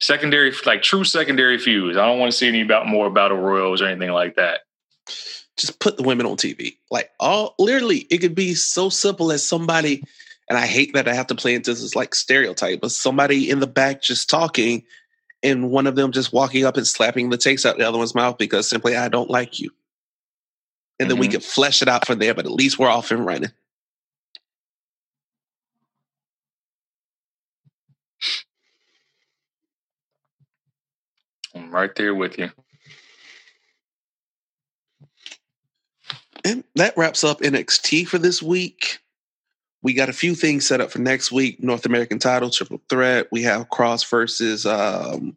Secondary, like true secondary feuds. I don't want to see any about more battle royals or anything like that. Just put the women on T V. Like, all literally, it could be so simple as somebody, and I hate that I have to play into this like stereotype, but somebody in the back just talking and one of them just walking up and slapping the taste out the other one's mouth because simply, I don't like you. And then mm-hmm. we could flesh it out from there, but at least we're off and running. I'm right there with you. And that wraps up N X T for this week. We got a few things set up for next week. North American title, triple threat. We have Cross versus um,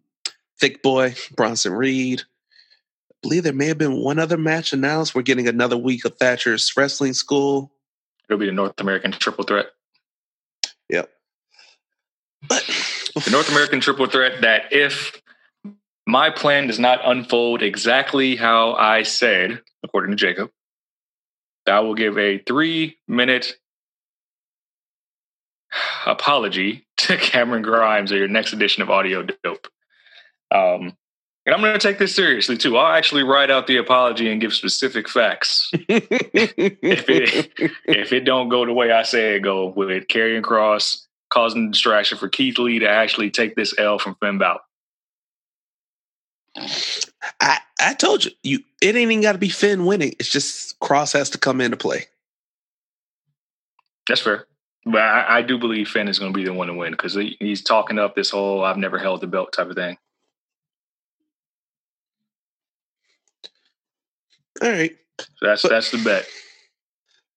Thick Boy, Bronson Reed. I believe there may have been one other match announced. We're getting another week of Thatcher's wrestling school. It'll be the North American triple threat. Yep. But the North American triple threat that if... my plan does not unfold exactly how I said, according to Jacob, I will give a three-minute apology to Cameron Grimes or your next edition of Audio Dope. Um, and I'm going to take this seriously, too. I'll actually write out the apology and give specific facts. if, it, if it don't go the way I say it go, with Karrion Kross causing distraction for Keith Lee to actually take this L from Finn Balor. I, I told you, you it ain't even got to be Finn winning. It's just Cross has to come into play. That's fair. But I, I do believe Finn is going to be the one to win because he, he's talking up this whole I've never held the belt type of thing. All right. So that's, but, that's the bet.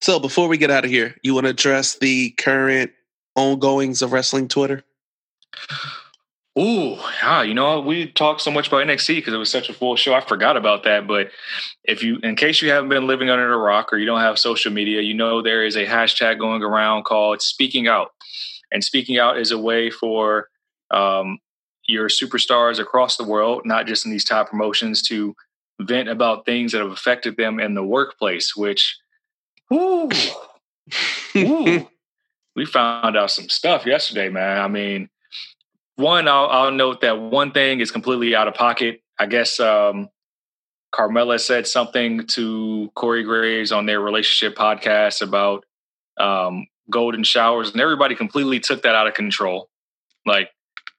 So before we get out of here, you want to address the current ongoings of wrestling Twitter? Ooh, ah, you know, we talked so much about N X T because it was such a full show. I forgot about that. But if you, in case you haven't been living under the rock or you don't have social media, you know there is a hashtag going around called Speaking Out. And Speaking Out is a way for um, your superstars across the world, not just in these top promotions, to vent about things that have affected them in the workplace, which, ooh, ooh, we found out some stuff yesterday, man. I mean, One, I'll, I'll note that one thing is completely out of pocket. I guess um, Carmella said something to Corey Graves on their relationship podcast about um, golden showers, and everybody completely took that out of control. Like,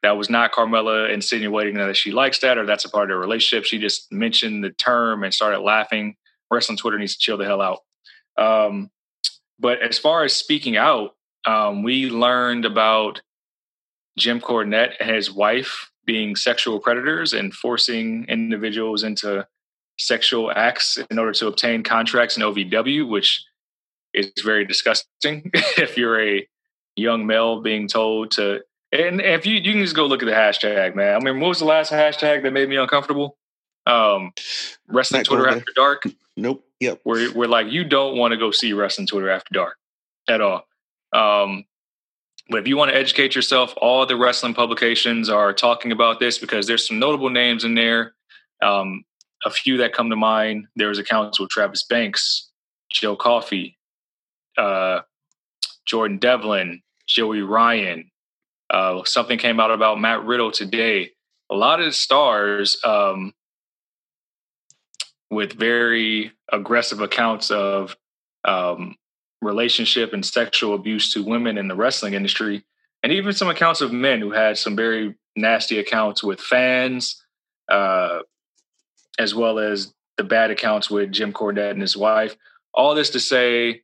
that was not Carmella insinuating that she likes that or that's a part of their relationship. She just mentioned the term and started laughing. Wrestling Twitter needs to chill the hell out. Um, but as far as Speaking Out, um, we learned about Jim Cornette and his wife being sexual predators and forcing individuals into sexual acts in order to obtain contracts in O V W, which is very disgusting. If you're a young male being told to, and if you, you can just go look at the hashtag, man. I mean, what was the last hashtag that made me uncomfortable? Um, Wrestling Not Twitter After Dark. Nope. Yep. We're, we're like, you don't want to go see Wrestling Twitter After Dark at all. Um, But if you want to educate yourself, all the wrestling publications are talking about this because there's some notable names in there. Um, a few that come to mind. There was accounts with Travis Banks, Joe Coffey, uh, Jordan Devlin, Joey Ryan. Uh, something came out about Matt Riddle today. A lot of the stars um, with very aggressive accounts of um, relationship and sexual abuse to women in the wrestling industry, and even some accounts of men who had some very nasty accounts with fans, uh, as well as the bad accounts with Jim Cornette and his wife. All this to say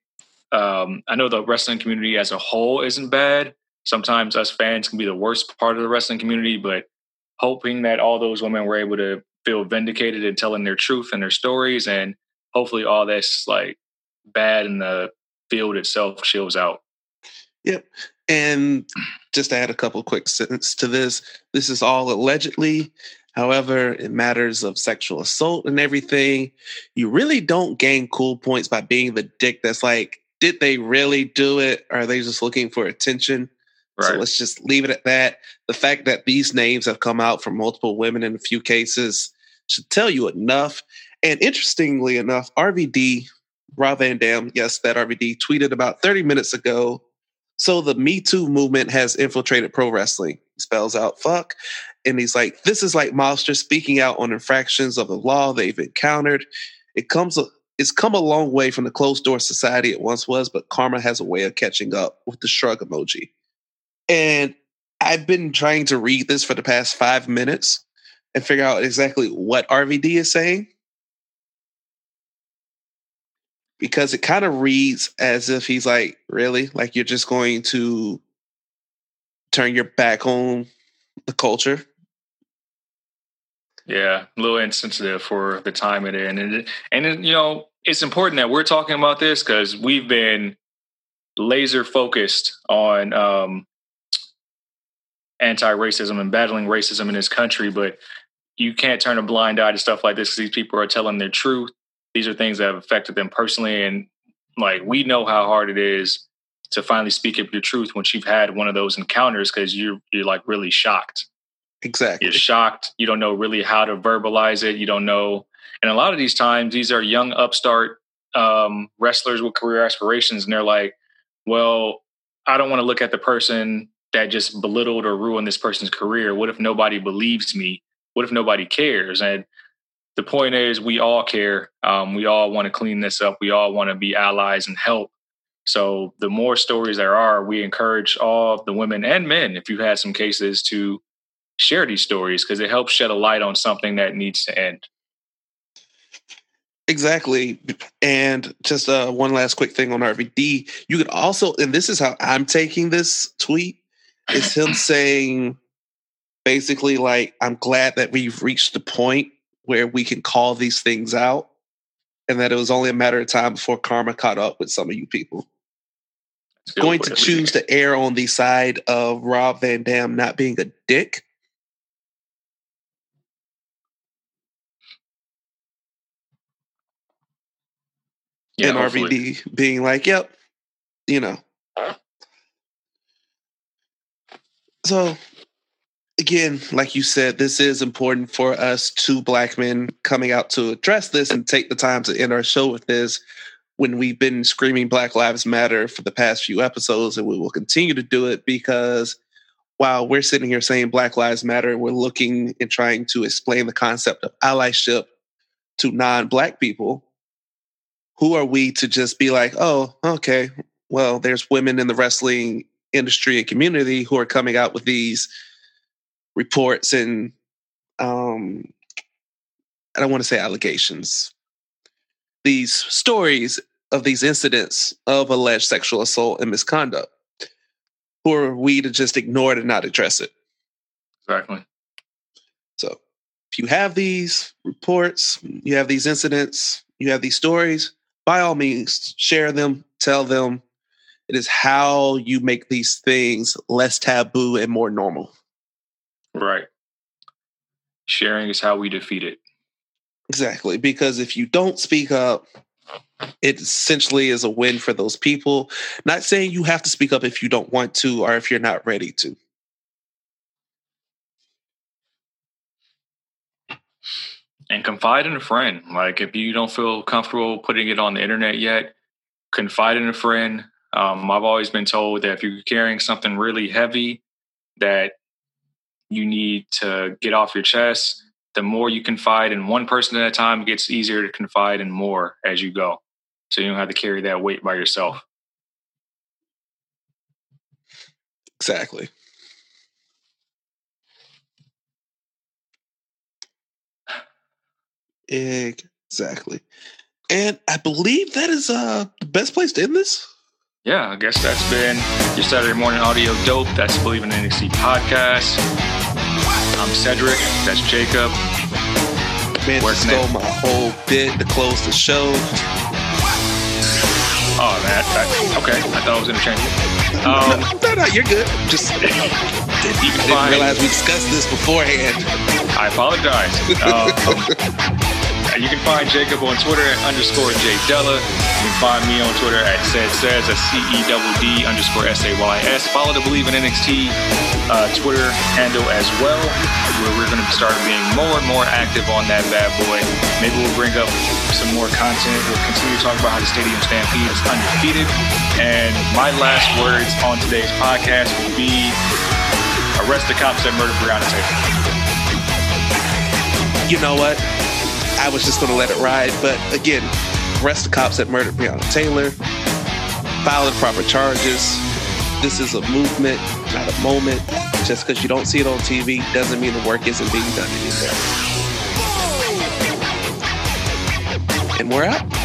Um, I know the wrestling community as a whole isn't bad. Sometimes us fans can be the worst part of the wrestling community, but hoping that all those women were able to feel vindicated in telling their truth and their stories, and hopefully all that's like bad in the field itself chills out. Yep. And just to add a couple quick sentences to this, this is all allegedly. However, in matters of sexual assault and everything, you really don't gain cool points by being the dick that's like, did they really do it? Or are they just looking for attention? Right. So let's just leave it at that. The fact that these names have come out from multiple women in a few cases should tell you enough. And interestingly enough, R V D, Rob Van Dam, yes, that R V D tweeted about thirty minutes ago. So the Me Too movement has infiltrated pro wrestling. He spells out fuck. And he's like, this is like mobsters speaking out on infractions of the law they've encountered. It comes up. It's come a long way from the closed-door society it once was, but karma has a way of catching up, with the shrug emoji. And I've been trying to read this for the past five minutes and figure out exactly what R V D is saying, because it kind of reads as if he's like, really? Like, you're just going to turn your back on the culture? Yeah, a little insensitive for the time it in. And, and you know, it's important that we're talking about this because we've been laser focused on um, anti-racism and battling racism in this country. But you can't turn a blind eye to stuff like this because these people are telling their truth. These are things that have affected them personally. And like, we know how hard it is to finally speak up your truth once you've had one of those encounters, because you're, you're like really shocked. Exactly. You're shocked. You don't know really how to verbalize it. You don't know. And a lot of these times, these are young upstart um, wrestlers with career aspirations. And they're like, well, I don't want to look at the person that just belittled or ruined this person's career. What if nobody believes me? What if nobody cares? And the point is, we all care. Um, we all want to clean this up. We all want to be allies and help. So the more stories there are, we encourage all the women and men, if you've had some cases, to share these stories, because it helps shed a light on something that needs to end. Exactly. And just uh, one last quick thing on R V D. You could also, and this is how I'm taking this tweet, is him saying basically like, I'm glad that we've reached the point where we can call these things out, and that it was only a matter of time before karma caught up with some of you people. Still going to choose to err on the side of Rob Van Dam not being a dick. Yeah, and hopefully R V D being like, yep, you know. So, again, like you said, this is important for us two black men coming out to address this and take the time to end our show with this, when we've been screaming Black Lives Matter for the past few episodes, and we will continue to do it, because while we're sitting here saying Black Lives Matter, we're looking and trying to explain the concept of allyship to non-black people. Who are we to just be like, oh, okay, well, there's women in the wrestling industry and community who are coming out with these reports and um, I don't want to say allegations, these stories of these incidents of alleged sexual assault and misconduct. Who are we to just ignore it and not address it? Exactly. So if you have these reports, you have these incidents, you have these stories, by all means, share them, tell them. It is how you make these things less taboo and more normal. Right. Sharing is how we defeat it. Exactly. Because if you don't speak up, it essentially is a win for those people. Not saying you have to speak up if you don't want to or if you're not ready to. And confide in a friend. Like, if you don't feel comfortable putting it on the internet yet, confide in a friend. Um, I've always been told that if you're carrying something really heavy that you need to get off your chest, the more you confide in one person at a time, it gets easier to confide in more as you go. So you don't have to carry that weight by yourself. Exactly. Exactly. And I believe that is uh, the best place to end this. yeah, I guess that's been your Saturday morning audio dope. That's the Believe in N X T podcast. I'm Cedric. That's Jacob. Man, I stole my whole bit to close the show. Oh, that, that okay. I thought I was interchanging. Um, no, no, no, you're good. Just didn't, didn't realize we discussed this beforehand. I apologize. Uh, um, you can find Jacob on Twitter at underscore J Della. You can find me on Twitter at said says at C E D D underscore S A Y S. Follow the Believe in N X T uh, Twitter handle as well, where we're going to start being more and more active on that bad boy. Maybe we'll bring up some more content. We'll continue talking about how the Stadium Stampede is undefeated. And my last words on today's podcast will be arrest the cops that murdered Breonna Taylor. You know what? I was just going to let it ride, but again, arrest the cops that murdered Breonna Taylor, file the proper charges. This is a movement, not a moment. Just because you don't see it on T V doesn't mean the work isn't being done anywhere. And we're out.